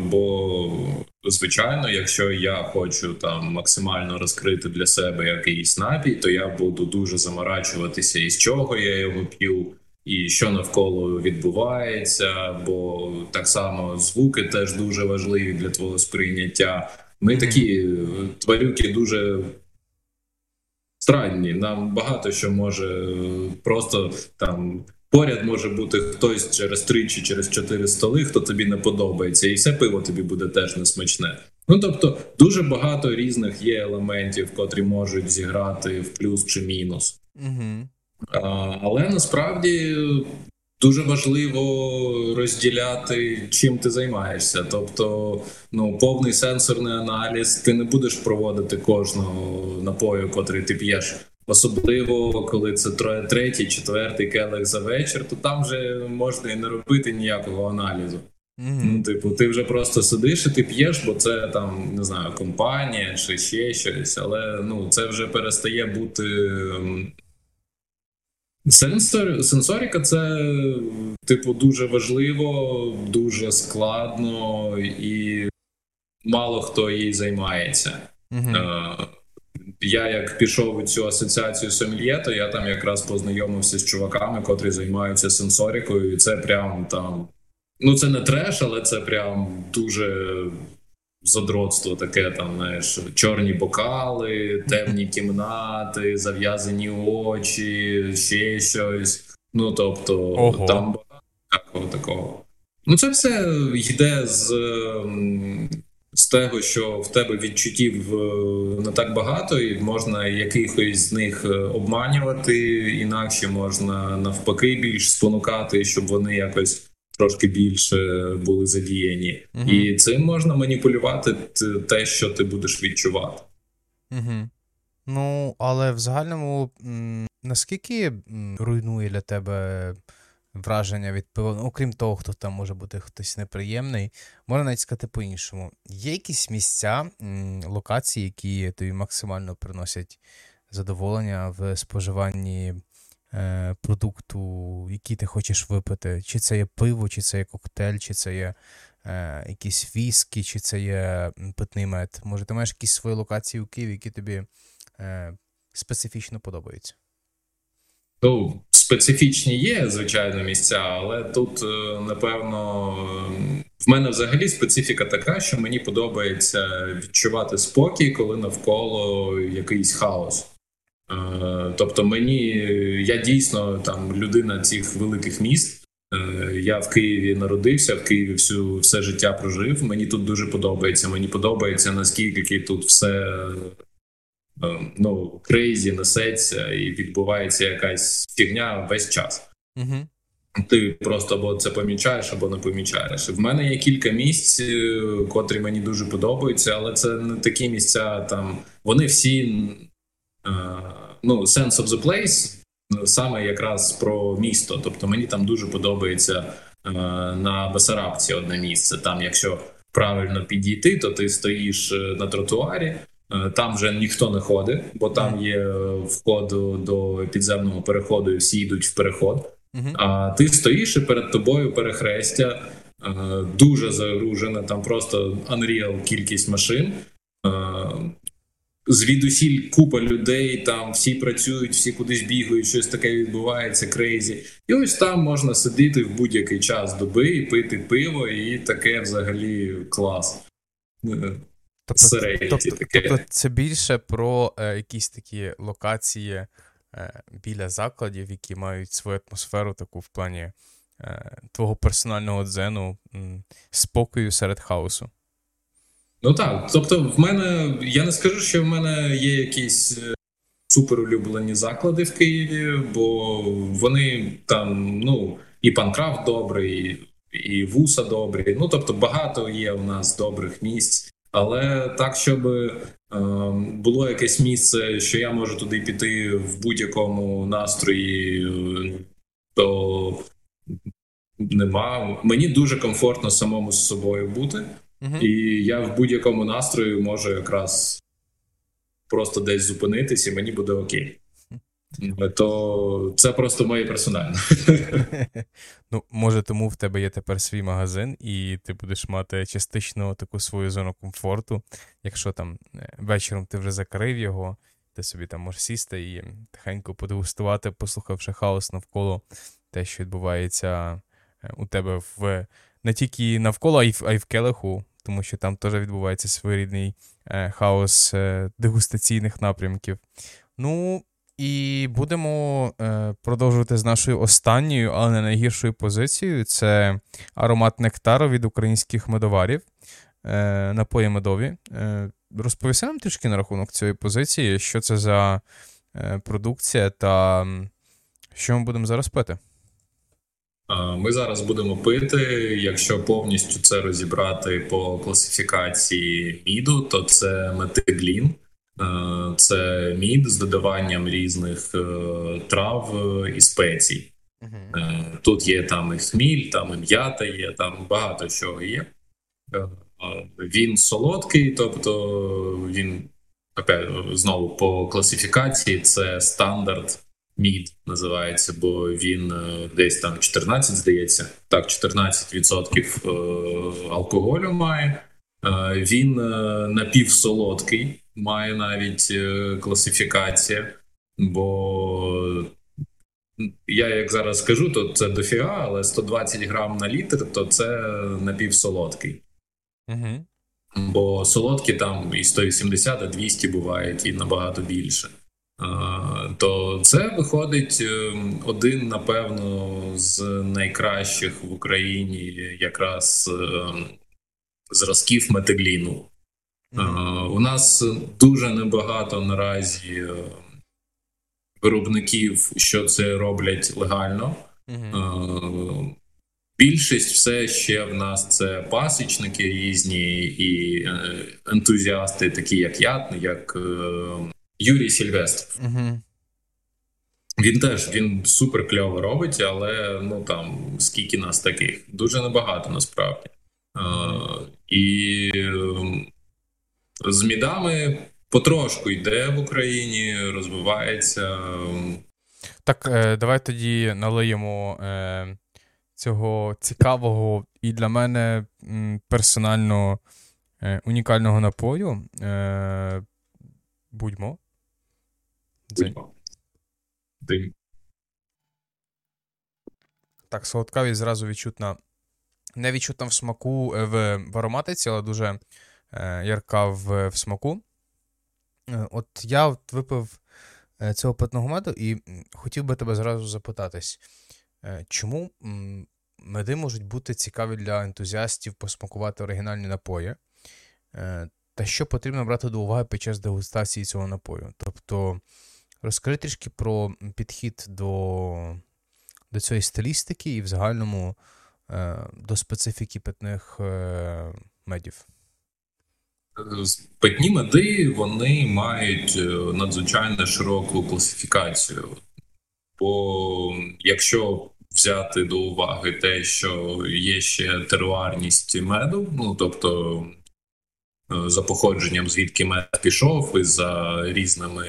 бо, звичайно, якщо я хочу там максимально розкрити для себе якийсь напій, то я буду дуже заморачуватися, із чого я його п'ю, і що навколо відбувається, бо так само звуки теж дуже важливі для твого сприйняття. Ми такі тварюки дуже... странні. Нам багато що може просто там поряд може бути хтось через 3 чи через 4 столи, хто тобі не подобається, і все пиво тобі буде теж несмачне. Ну, тобто, дуже багато різних є елементів, котрі можуть зіграти в плюс чи мінус. Угу. Але насправді дуже важливо розділяти, чим ти займаєшся. Тобто, ну, повний сенсорний аналіз, ти не будеш проводити кожного напою, котрий ти п'єш. Особливо, коли це третій, четвертий келих за вечір, то там вже можна і не робити ніякого аналізу. Mm-hmm. Ну, типу, ти вже просто сидиш і ти п'єш, бо це там, не знаю, компанія чи ще щось, але ну, це вже перестає бути... Сенсоріка – це, типу, дуже важливо, дуже складно і мало хто їй займається. Mm-hmm. Я як пішов у цю асоціацію сомельє, то я там якраз познайомився з чуваками, котрі займаються сенсорікою, і це прям там, ну це не треш, але це прям дуже... задротство таке, там, знаєш, чорні бокали, темні кімнати, зав'язані очі, ще щось. Ну, тобто, ого. Там багато такого. Ну, це все йде з того, що в тебе відчуттів не так багато, і можна якихось з них обманювати, інакше можна навпаки більш спонукати, щоб вони якось трошки більше були задіяні. Uh-huh. І цим можна маніпулювати те, що ти будеш відчувати. Uh-huh. Ну, але в загальному, наскільки руйнує для тебе враження від пива? Ну, окрім того, хто там може бути хтось неприємний, можна навіть сказати по-іншому. Є якісь місця, локації, які тобі максимально приносять задоволення в споживанні продукту, який ти хочеш випити? Чи це є пиво, чи це є коктейль, чи це є якісь віскі, чи це є питний мед? Може, ти маєш якісь свої локації у Києві, які тобі специфічно подобаються? Ну, специфічні є, звичайно, місця, але тут, напевно, в мене взагалі специфіка така, що мені подобається відчувати спокій, коли навколо якийсь хаос. Тобто мені, я дійсно там людина цих великих міст, я в Києві народився, в Києві все життя прожив, мені тут дуже подобається, наскільки тут все ну, крейзі несеться і відбувається якась фігня весь час. Угу. Ти просто або це помічаєш, або не помічаєш. В мене є кілька місць, котрі мені дуже подобаються, але це не такі місця, там, вони всі, ну, sense of the place, саме якраз про місто. Тобто мені там дуже подобається на Басарабці одне місце. Там, якщо правильно підійти, то ти стоїш на тротуарі, там вже ніхто не ходить, бо там є вход до підземного переходу і всі йдуть в переход. А ти стоїш і перед тобою перехрестя, дуже загружене, там просто unreal кількість машин. Звідусіль купа людей, там всі працюють, всі кудись бігають, щось таке відбувається, крейзі. І ось там можна сидіти в будь-який час доби і пити пиво, і таке взагалі клас. Тобто це більше про якісь такі локації біля закладів, які мають свою атмосферу таку в плані твого персонального дзену, спокою серед хаосу. Ну так, тобто в мене, я не скажу, що в мене є якісь суперулюблені заклади в Києві, бо вони там, ну, і Панкрафт добрий, і Вуса добрі, ну, тобто багато є у нас добрих місць, але так, щоб було якесь місце, що я можу туди піти в будь-якому настрої, то нема. Мені дуже комфортно самому з собою бути. Uh-huh. І я в будь-якому настрої можу якраз просто десь зупинитись, і мені буде окей. То це просто моє персональне. Ну, може, тому в тебе є тепер свій магазин, і ти будеш мати частично таку свою зону комфорту. Якщо там вечором ти вже закрив його, ти собі там можеш сісти і тихенько подегустувати, послухавши хаос навколо, те, що відбувається у тебе в... Не тільки навколо, а й в келиху, тому що там теж відбувається своєрідний хаос дегустаційних напрямків. Ну, і будемо продовжувати з нашою останньою, але не найгіршою позицією. Це аромат нектару від українських медоварів, напої медові. Розповісти нам трішки на рахунок цієї позиції, що це за продукція та що ми будемо зараз пити? Ми зараз будемо пити, якщо повністю це розібрати по класифікації міду, то це метиглін, це мід з додаванням різних трав і спецій. Uh-huh. Тут є там і хміль, там і м'ята є, там багато чого є. Він солодкий, тобто він, знову по класифікації, це стандарт. Мід називається, бо він десь там 14, здається. Так, 14% алкоголю має. Він напівсолодкий, має навіть класифікація. Бо я як зараз кажу, то це дофіга, але 120 грам на літр, то це напівсолодкий. Угу. Бо солодкі там і 180, і 200 бувають, і набагато більше. То це виходить один, напевно, з найкращих в Україні якраз зразків метигліну. Mm-hmm. У нас дуже небагато наразі виробників, що це роблять легально. Mm-hmm. Більшість все ще в нас це пасічники різні і ентузіасти, такі як я, як Юрій Сільвестров. Uh-huh. Він супер кльово робить, але ну там скільки нас таких? Дуже небагато насправді. І з мідами потрошку йде в Україні, розвивається. Так, давай тоді налиємо цього цікавого і для мене персонально унікального напою. Будьмо. День. Так, солодкавість зразу відчутна. Не відчутна в смаку, в ароматиці, але дуже ярка в смаку. От я випив цього питного меду і хотів би тебе зразу запитатись, чому меди можуть бути цікаві для ентузіастів посмакувати оригінальні напої? та що потрібно брати до уваги під час дегустації цього напою. Тобто, розкажи трішки про підхід до цієї стилістики і в загальному до специфіки питних медів. Питні меди, вони мають надзвичайно широку класифікацію. Бо якщо взяти до уваги те, що є ще теруарність меду, ну тобто за походженням звідки мед пішов і за різними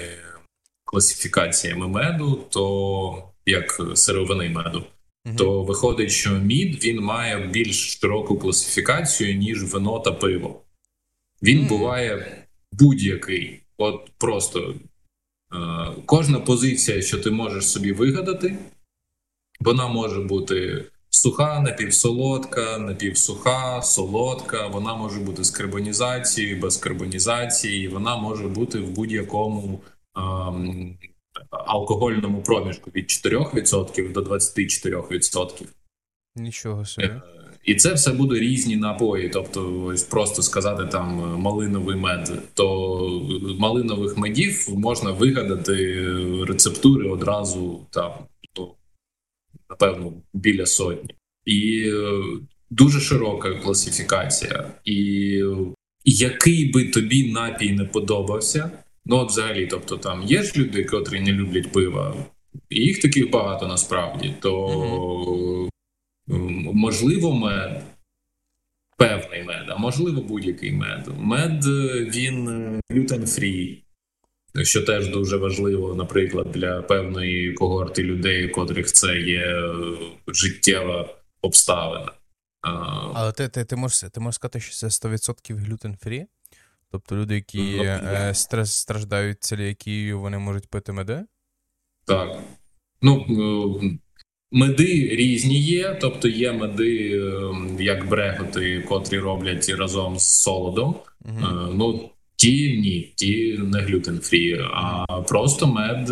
класифікаціями меду, то як сировини меду, то виходить, що мід він має більш широку класифікацію, ніж вино та пиво. Він буває будь-який, от просто кожна позиція, що ти можеш собі вигадати, вона може бути суха, напівсолодка, напівсуха, солодка, вона може бути з карбонізацією, без карбонізації, вона може бути в будь-якому алкогольному проміжку від 4% до 24%. Нічого собі. І це все будуть різні напої, тобто ось просто сказати там малиновий мед, то малинових медів можна вигадати рецептури одразу там, ну, напевно, біля сотні. І дуже широка класифікація. І який би тобі напій не подобався, ну от взагалі, тобто там є ж люди, котрі не люблять пива, і їх таких багато насправді, то... Можливо, мед, певний мед, а можливо будь-який мед. Мед, він gluten-free, що теж дуже важливо, наприклад, для певної когорти людей, у котрих це є життєва обставина. Але ти можеш сказати, що це 100% gluten-free? Тобто люди, які страждають целіакією, вони можуть пити меди? Так. Меди різні є, тобто є меди, як бреготи, котрі роблять разом з солодом, ну ті не глютен-фрі, а просто мед,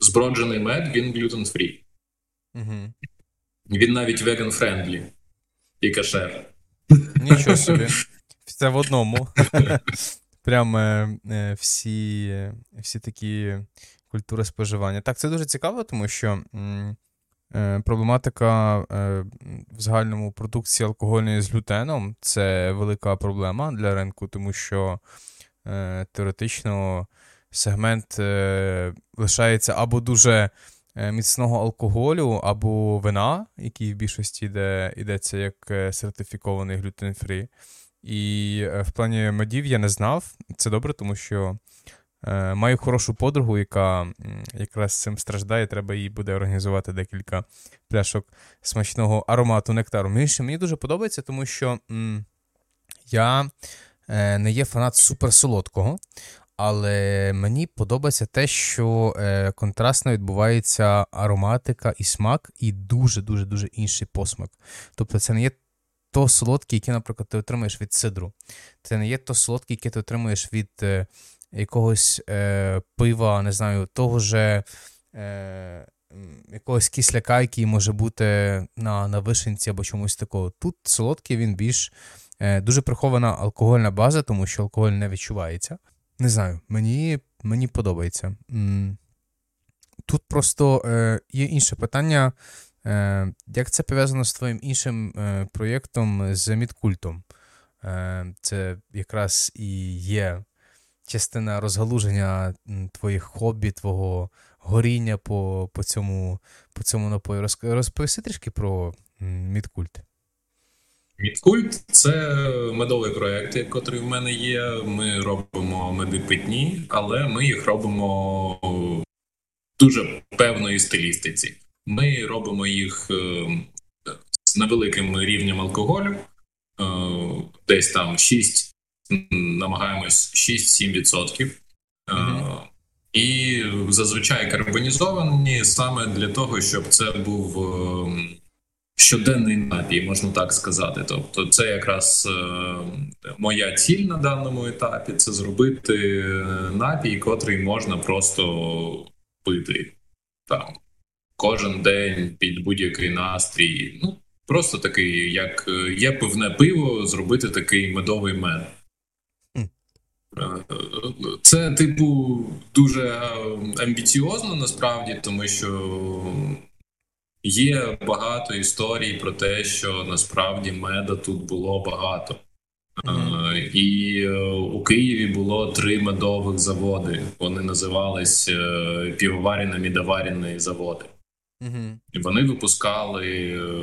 зброджений мед, він глютен-фрі. Він навіть веган-френдлі і кашер. Нічого собі, це в одному, прямо всі такі... Культура споживання. Так, це дуже цікаво, тому що проблематика в загальному продукції алкогольної з глютеном – це велика проблема для ринку, тому що теоретично сегмент лишається або дуже міцного алкоголю, або вина, який в більшості йдеться як сертифікований глютен-фрі. І в плані медів я не знав. Це добре, тому що маю хорошу подругу, яка якраз цим страждає, треба їй буде організувати декілька пляшок смачного аромату нектару. Мені дуже подобається, тому що я не є фанат суперсолодкого, але мені подобається те, що контрастно відбувається ароматика і смак, і дуже-дуже-дуже інший посмак. Тобто це не є то солодке, яке, наприклад, ти отримуєш від сидру. Це не є то солодке, яке ти отримуєш від... якогось пива, не знаю, того же якогось кисляка, який може бути на вишенці або чомусь такого. Тут солодкий, він більш дуже прихована алкогольна база, тому що алкоголь не відчувається. Не знаю, мені подобається. Тут просто є інше питання, як це пов'язано з твоїм іншим проєктом з Мідкультом? Це якраз і є частина розгалуження твоїх хобі, твого горіння по цьому напою. Розповісти трішки про Мідкульт. Мідкульт – це медовий проєкт, який в мене є. Ми робимо меди питні, але ми їх робимо дуже певної стилістиці. Ми робимо їх з невеликим рівнем алкоголю, десь там 6%. Намагаємось 6-7%. І зазвичай карбонізовані саме для того, щоб це був щоденний напій, можна так сказати. Тобто це якраз моя ціль на даному етапі – це зробити напій, котрий можна просто пити там кожен день під будь-який настрій. Ну, просто такий, як є пивне пиво, зробити такий медовий мед. Це, типу, дуже амбіціозно насправді, тому що є багато історій про те, що насправді меда тут було багато. Mm-hmm. І у Києві було 3 медових заводи. Вони називались півоваріна, мідоваріна і заводи. Mm-hmm. І вони випускали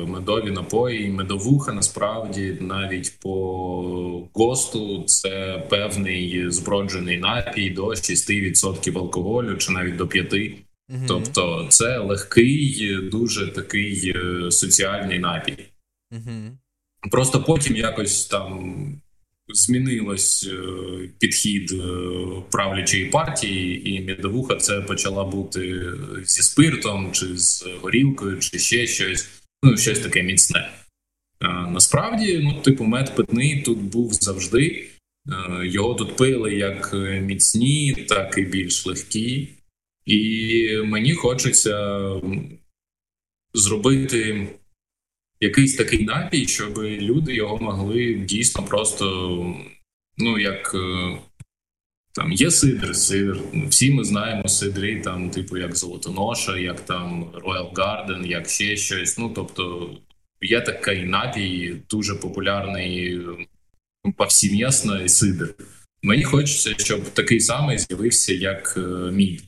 медові напої. І медовуха насправді навіть по госту це певний зброджений напій до 6% алкоголю чи навіть до 5%. Mm-hmm. Тобто це легкий, дуже такий соціальний напій. Mm-hmm. Просто потім якось там змінилось підхід правлячої партії, і медовуха це почала бути зі спиртом, чи з горілкою, чи ще щось. Ну, щось таке міцне. Насправді, ну, типу, мед питний тут був завжди. Його тут пили як міцні, так і більш легкі. І мені хочеться зробити якийсь такий напій, щоб люди його могли дійсно просто, ну, як, там, є сидр, всі ми знаємо сидри, там, типу, як Золотоноша, як там Royal Garden, як ще щось, ну, тобто, є такий напій, дуже популярний, повсім'ясно сидр. Мені хочеться, щоб такий самий з'явився, як мід.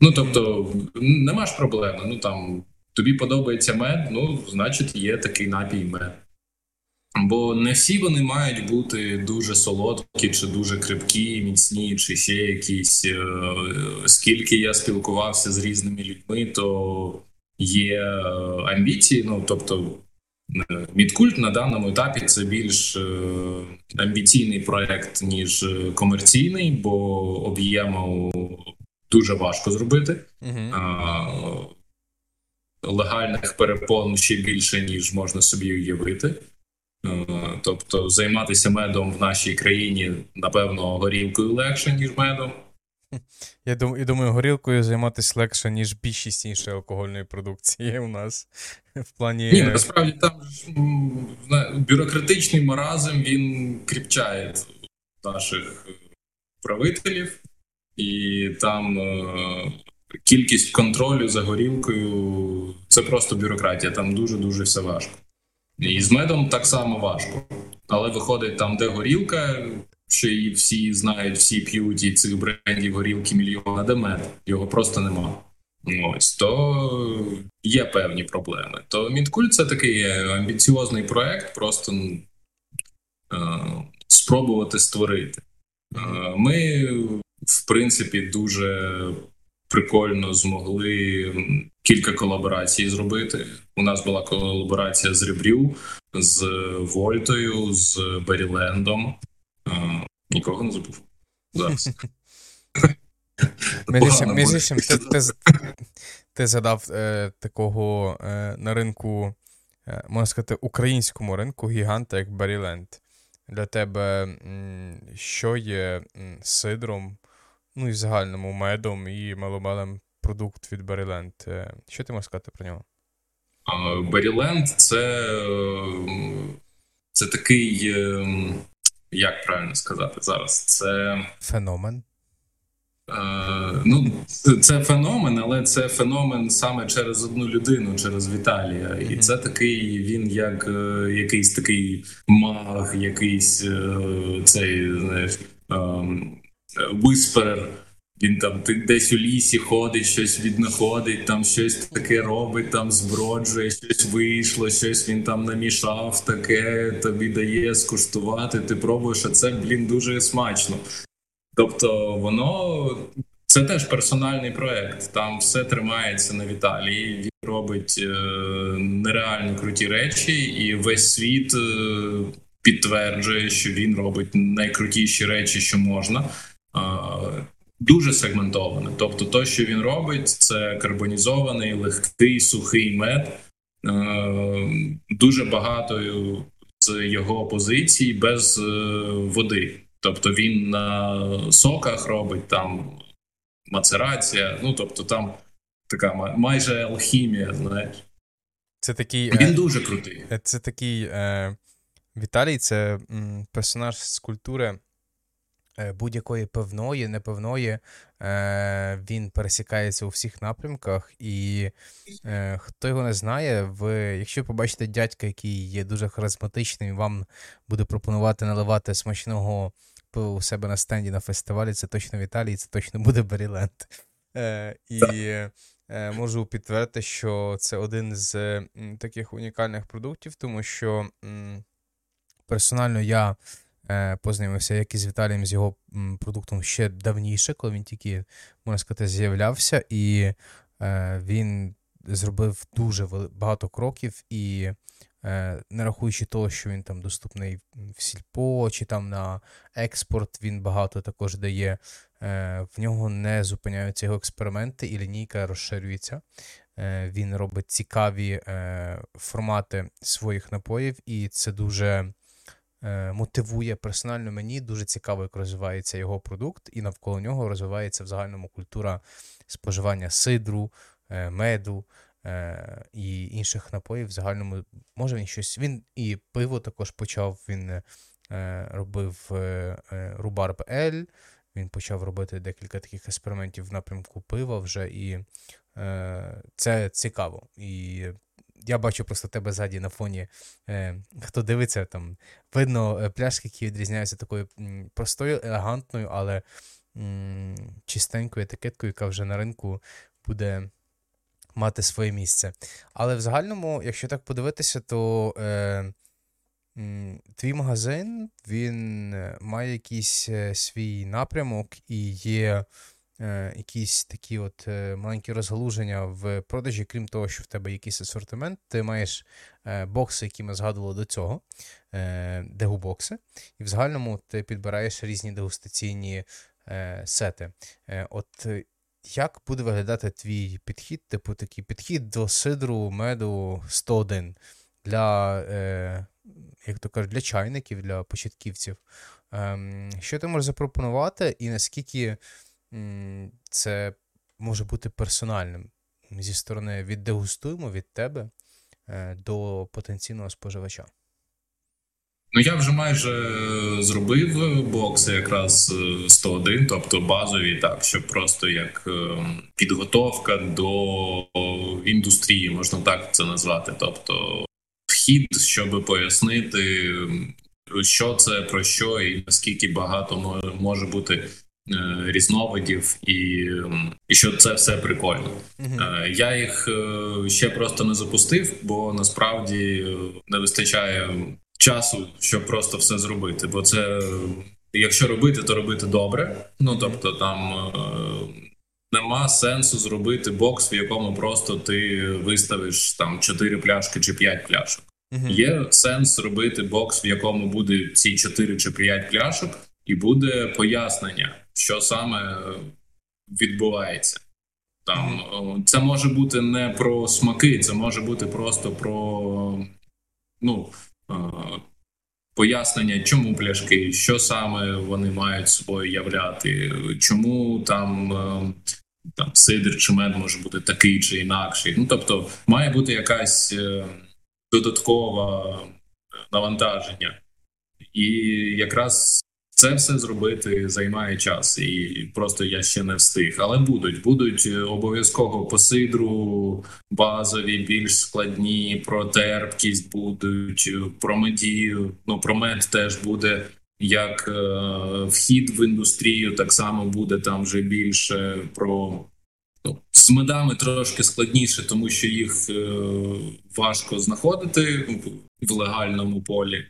Ну, тобто, нема ж проблеми, ну, там, тобі подобається мед, ну, значить, є такий напій мед. Бо не всі вони мають бути дуже солодкі, чи дуже крепкі, міцні, чи ще якісь. Скільки я спілкувався з різними людьми, то є амбіції, ну, тобто, Мідкульт на даному етапі – це більш амбіційний проєкт, ніж комерційний, бо об'єму дуже важко зробити. Легальних перепон ще більше, ніж можна собі уявити. Тобто займатися медом в нашій країні, напевно, горілкою легше, ніж медом. Я думаю, горілкою займатися легше, ніж більшість іншої алкогольної продукції у нас. В плані... Ні, насправді там бюрократичний маразм, він кріпчає наших правителів. І там... Кількість контролю за горілкою – це просто бюрократія, там дуже-дуже все важко. І з медом так само важко. Але виходить там, де горілка, що її всі знають, всі п'ють, і цих брендів горілки мільйона, де мед, його просто нема. Ось, то є певні проблеми. То Мідкульт – це такий амбіціозний проект, просто спробувати створити. Ми, в принципі, дуже... Прикольно змогли кілька колаборацій зробити. У нас була колаборація з Рибрів, з Вольтою, з Берілендом. Нікого не забув. Зараз. Між іншим, ти задав такого на ринку, можна сказати, українському ринку гіганта, як Беріленд. Для тебе що є сидром, ну, і в загальному медом і маломалим продукт від Беріленд. Що ти можеш сказати про нього? Беріленд це такий, як правильно сказати зараз, це... Феномен? Ну, це феномен, але це феномен саме через одну людину, через Віталія. Mm-hmm. І це такий, він як якийсь такий маг, якийсь цей, знаєш... Висперер, він там десь у лісі ходить, щось віднаходить, там щось таке робить, там зброджує, щось вийшло, щось він там намішав, таке тобі дає скуштувати, ти пробуєш, а це, блін, дуже смачно. Тобто воно, це теж персональний проект, там все тримається на Віталії, він робить нереально круті речі, і весь світ підтверджує, що він робить найкрутіші речі, що можна. Дуже сегментоване. Тобто те, що він робить, це карбонізований, легкий, сухий мед. Дуже багато з його позицій без води. Тобто він на соках робить, там мацерація, ну тобто там така майже алхімія, знаєш. Це такий, він дуже крутий. Це такий Віталій, це персонаж з культури будь-якої пивної, непивної, він пересікається у всіх напрямках, і хто його не знає, ви, якщо побачите дядька, який є дуже харизматичним, вам буде пропонувати наливати смачного пиву у себе на стенді на фестивалі, це точно Віталій, це точно буде Беріленд. Можу підтвердити, що це один з таких унікальних продуктів, тому що персонально я познайомився як із Віталієм, з його продуктом ще давніше, коли він тільки, можна сказати, з'являвся, і він зробив дуже багато кроків, і не рахуючи того, що він там доступний в Сільпо, чи там на експорт, він багато також дає, в нього не зупиняються його експерименти, і лінійка розширюється. Він робить цікаві формати своїх напоїв, і це дуже мотивує персонально мені. Дуже цікаво, як розвивається його продукт, і навколо нього розвивається в загальному культура споживання сидру, меду і інших напоїв в загальному. Може він щось... Він і пиво також почав, він робив Рубарб-Ель, він почав робити декілька таких експериментів в напрямку пива вже, і це цікаво. І я бачу просто тебе ззаді на фоні, хто дивиться, там видно пляшки, які відрізняються такою простою, елегантною, але чистенькою етикеткою, яка вже на ринку буде мати своє місце. Але в загальному, якщо так подивитися, то твій магазин, він має якийсь свій напрямок і є якісь такі от маленькі розгалуження в продажі, крім того, що в тебе якийсь асортимент, ти маєш бокси, які ми згадували до цього, дегубокси, і в загальному ти підбираєш різні дегустаційні сети. От як буде виглядати твій підхід, типу такий підхід до сидру, меду 101 для, як то кажуть, для чайників, для початківців? Що ти можеш запропонувати і наскільки це може бути персональним зі сторони від дегустуємо, від тебе до потенційного споживача? Ну, я вже майже зробив бокси якраз 101, тобто базові, так, щоб просто як підготовка до індустрії, можна так це назвати, тобто вхід, щоб пояснити, що це, про що і наскільки багато може бути різновидів, і що це все прикольно. Я їх ще просто не запустив, бо насправді не вистачає часу, щоб просто все зробити, бо це, якщо робити, то робити добре, ну тобто там нема сенсу зробити бокс, в якому просто ти виставиш там 4 пляшки чи 5 пляшок. Є сенс робити бокс, в якому буде ці 4 чи 5 пляшок, і буде пояснення, що саме відбувається. Там це може бути не про смаки, це може бути просто про, ну, пояснення, чому пляшки, що саме вони мають собою являти, чому там сидр чи мед може бути такий чи інакший. Ну, тобто, має бути якась додаткова навантаження. І якраз це все зробити займає час, і просто я ще не встиг. Але будуть обов'язково по сидру базові, більш складні, про терпкість будуть, про медію, ну про мед теж буде як вхід в індустрію, так само буде там вже більше про... Ну, з медами трошки складніше, тому що їх важко знаходити в легальному полі.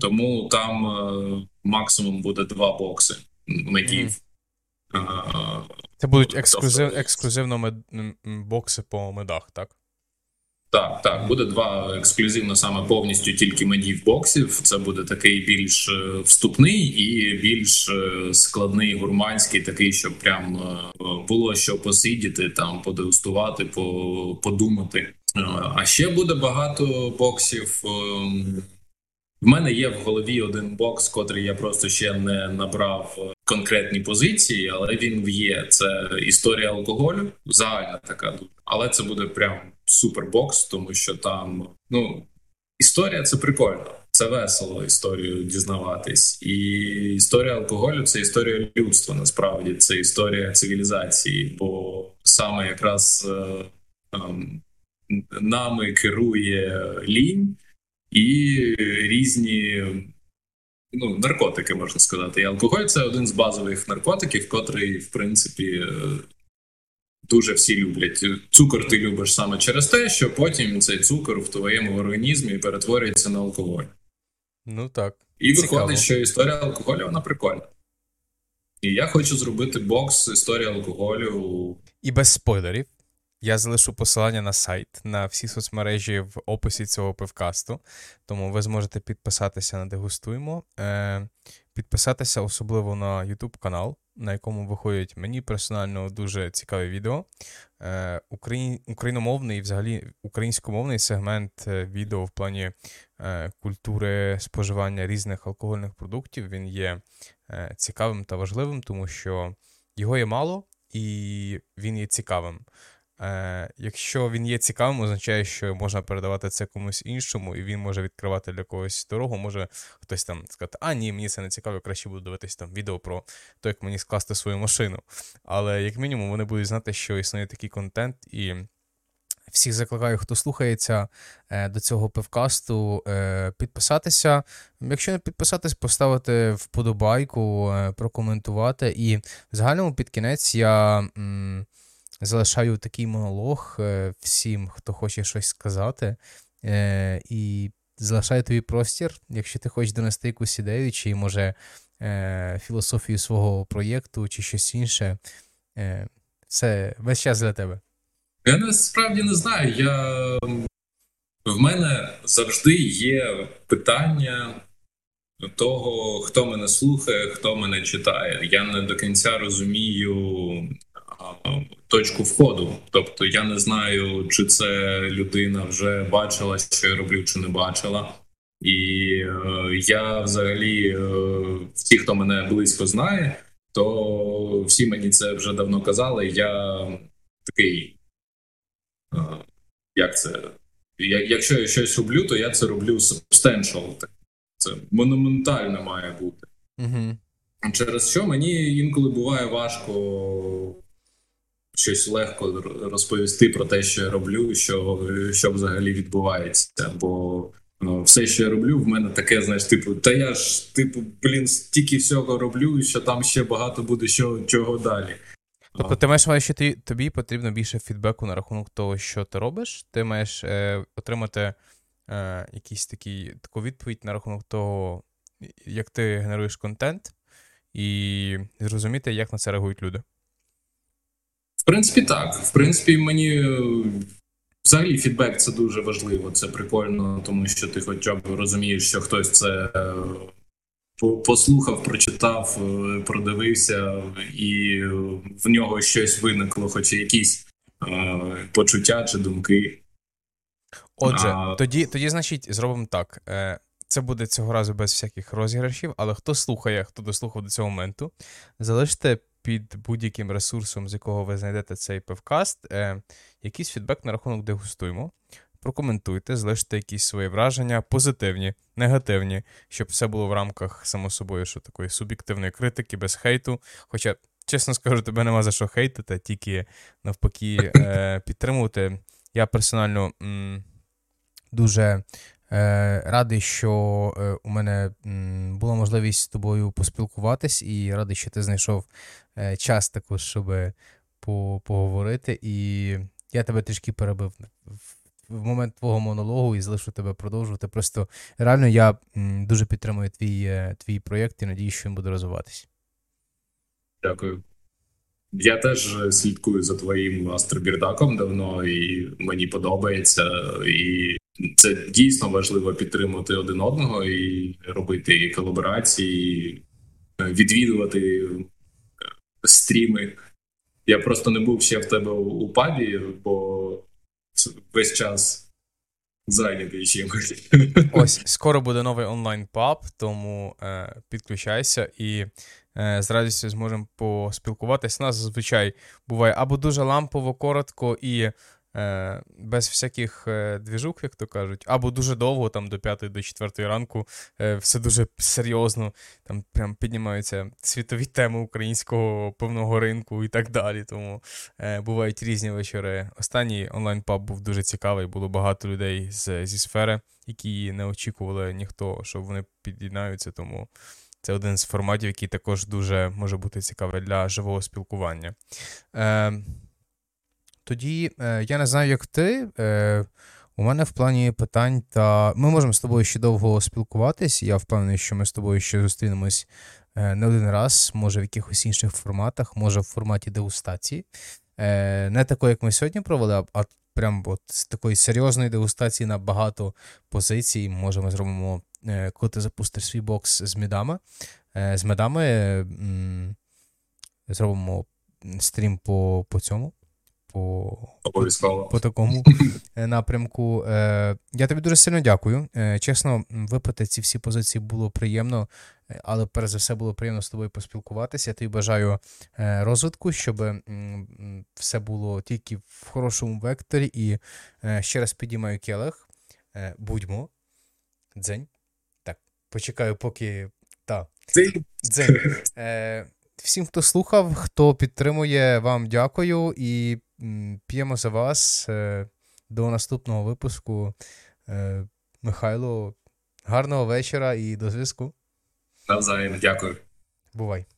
Тому там максимум буде 2 бокси медів. Це будуть ексклюзивно бокси по медах, так? Так. Буде 2 ексклюзивно саме повністю тільки медів боксів. Це буде такий більш вступний і більш складний гурманський, такий, щоб прям було що посидіти, там, подегустувати, подумати. А ще буде багато боксів. В мене є в голові один бокс, котрий я просто ще не набрав конкретні позиції, але він є. Це історія алкоголю, загальна така. Але це буде прям супербокс, тому що там, ну, історія – це прикольно. Це весело історію дізнаватись. І історія алкоголю – це історія людства, насправді. Це історія цивілізації, бо саме якраз нами керує лінь і різні наркотики, можна сказати. І алкоголь – це один з базових наркотиків, котрий, в принципі, дуже всі люблять. Цукор ти любиш саме через те, що потім цей цукор в твоєму організмі перетворюється на алкоголь. Ну так. І цікаво. Виходить, що історія алкоголю, вона прикольна. І я хочу зробити бокс історії алкоголю. І без спойлерів. Я залишу посилання на сайт, на всі соцмережі в описі цього пивкасту. Тому ви зможете підписатися на Дегустуймо. Підписатися особливо на YouTube-канал, на якому виходять мені персонально дуже цікаві відео. Україномовний і взагалі українськомовний сегмент відео в плані культури споживання різних алкогольних продуктів, він є цікавим та важливим, тому що його є мало і він є цікавим. Якщо він є цікавим, означає, що можна передавати це комусь іншому, і він може відкривати для когось дорогу. Може хтось там сказати, а ні, мені це не цікаво, краще буду дивитись там відео про те, як мені скласти свою машину. Але як мінімум вони будуть знати, що існує такий контент, і всіх закликаю, хто слухається до цього пивкасту, підписатися. Якщо не підписатись, поставити вподобайку, прокоментувати. І в загальному під кінець я залишаю такий монолог всім, хто хоче щось сказати, і залишаю тобі простір, якщо ти хочеш донести якусь ідею, чи, може, філософію свого проєкту, чи щось інше. Це весь час для тебе. Я насправді не знаю. В мене завжди є питання того, хто мене слухає, хто мене читає. Я не до кінця розумію точку входу. Тобто я не знаю, чи це людина вже бачила, що я роблю, чи не бачила. І я взагалі, ті, хто мене близько знає, то всі мені це вже давно казали. Я такий, як це? Якщо я щось роблю, то я це роблю substantial. Це монументально має бути. Mm-hmm. Через що мені інколи буває важко щось легко розповісти про те, що я роблю, що взагалі відбувається. Бо все, що я роблю, в мене таке, знаєш, стільки всього роблю, що там ще багато буде чого далі. Тобто ти маєш, що тобі потрібно більше фідбеку на рахунок того, що ти робиш? Ти маєш отримати якісь таку відповідь на рахунок того, як ти генеруєш контент, і зрозуміти, як на це реагують люди. В принципі, так. В принципі, мені взагалі фідбек – це дуже важливо, це прикольно, тому що ти хоча б розумієш, що хтось це послухав, прочитав, продивився, і в нього щось виникло, хоч якісь почуття чи думки. Отже, тоді, значить, зробимо так. Це буде цього разу без всяких розіграшів, але хто слухає, хто дослухав до цього моменту, залиште під будь-яким ресурсом, з якого ви знайдете цей певкаст, якийсь фідбек на рахунок Дегустуймо. Прокоментуйте, залиште якісь свої враження, позитивні, негативні, щоб все було в рамках, само собою, що такої суб'єктивної критики, без хейту. Хоча, чесно скажу, тебе нема за що хейтити, тільки навпаки підтримувати. Я персонально дуже радий, що у мене була можливість з тобою поспілкуватись, і радий, що ти знайшов час також, щоб поговорити. І я тебе трішки перебив в момент твого монологу і залишу тебе продовжувати. Просто реально я дуже підтримую твій проєкт і надію, що він буде розвиватись. Дякую. Я теж слідкую за твоїм Астробірдаком давно, і мені подобається, і це дійсно важливо підтримувати один одного і робити колаборації, відвідувати стріми. Я просто не був ще в тебе у пабі, бо весь час зайнятий чимось. Ось, скоро буде новий онлайн-паб, тому підключайся і з радістю зможемо поспілкуватись. Нас зазвичай буває або дуже лампово, коротко і без всяких двіжук, як то кажуть, або дуже довго, там до 5-ї, до 4-ї ранку, все дуже серйозно, там прям піднімаються світові теми українського певного ринку і так далі, тому бувають різні вечори. Останній онлайн-паб був дуже цікавий, було багато людей зі сфери, які не очікували ніхто, що вони під'єднаються, тому це один з форматів, який також дуже може бути цікавий для живого спілкування. Тоді, я не знаю, як ти, у мене в плані питань, та ми можемо з тобою ще довго спілкуватись, я впевнений, що ми з тобою ще зустрінемось не один раз, може в якихось інших форматах, може в форматі дегустації, не такої, як ми сьогодні провели, а прям от з такої серйозної дегустації на багато позицій, може ми зробимо, коли ти запустиш свій бокс з медами зробимо стрім по цьому. По такому напрямку. Я тобі дуже сильно дякую. Чесно, випити ці всі позиції було приємно, але перш за все було приємно з тобою поспілкуватися. Я тобі бажаю розвитку, щоб все було тільки в хорошому векторі. І ще раз підіймаю келих. Будьмо. Дзень. Так, почекаю, поки... Та. Дзень. Дзень. Всім, хто слухав, хто підтримує, вам дякую і п'ємо за вас. До наступного випуску. Михайло, гарного вечора і до зв'язку. Навзаєм, дякую. Бувай.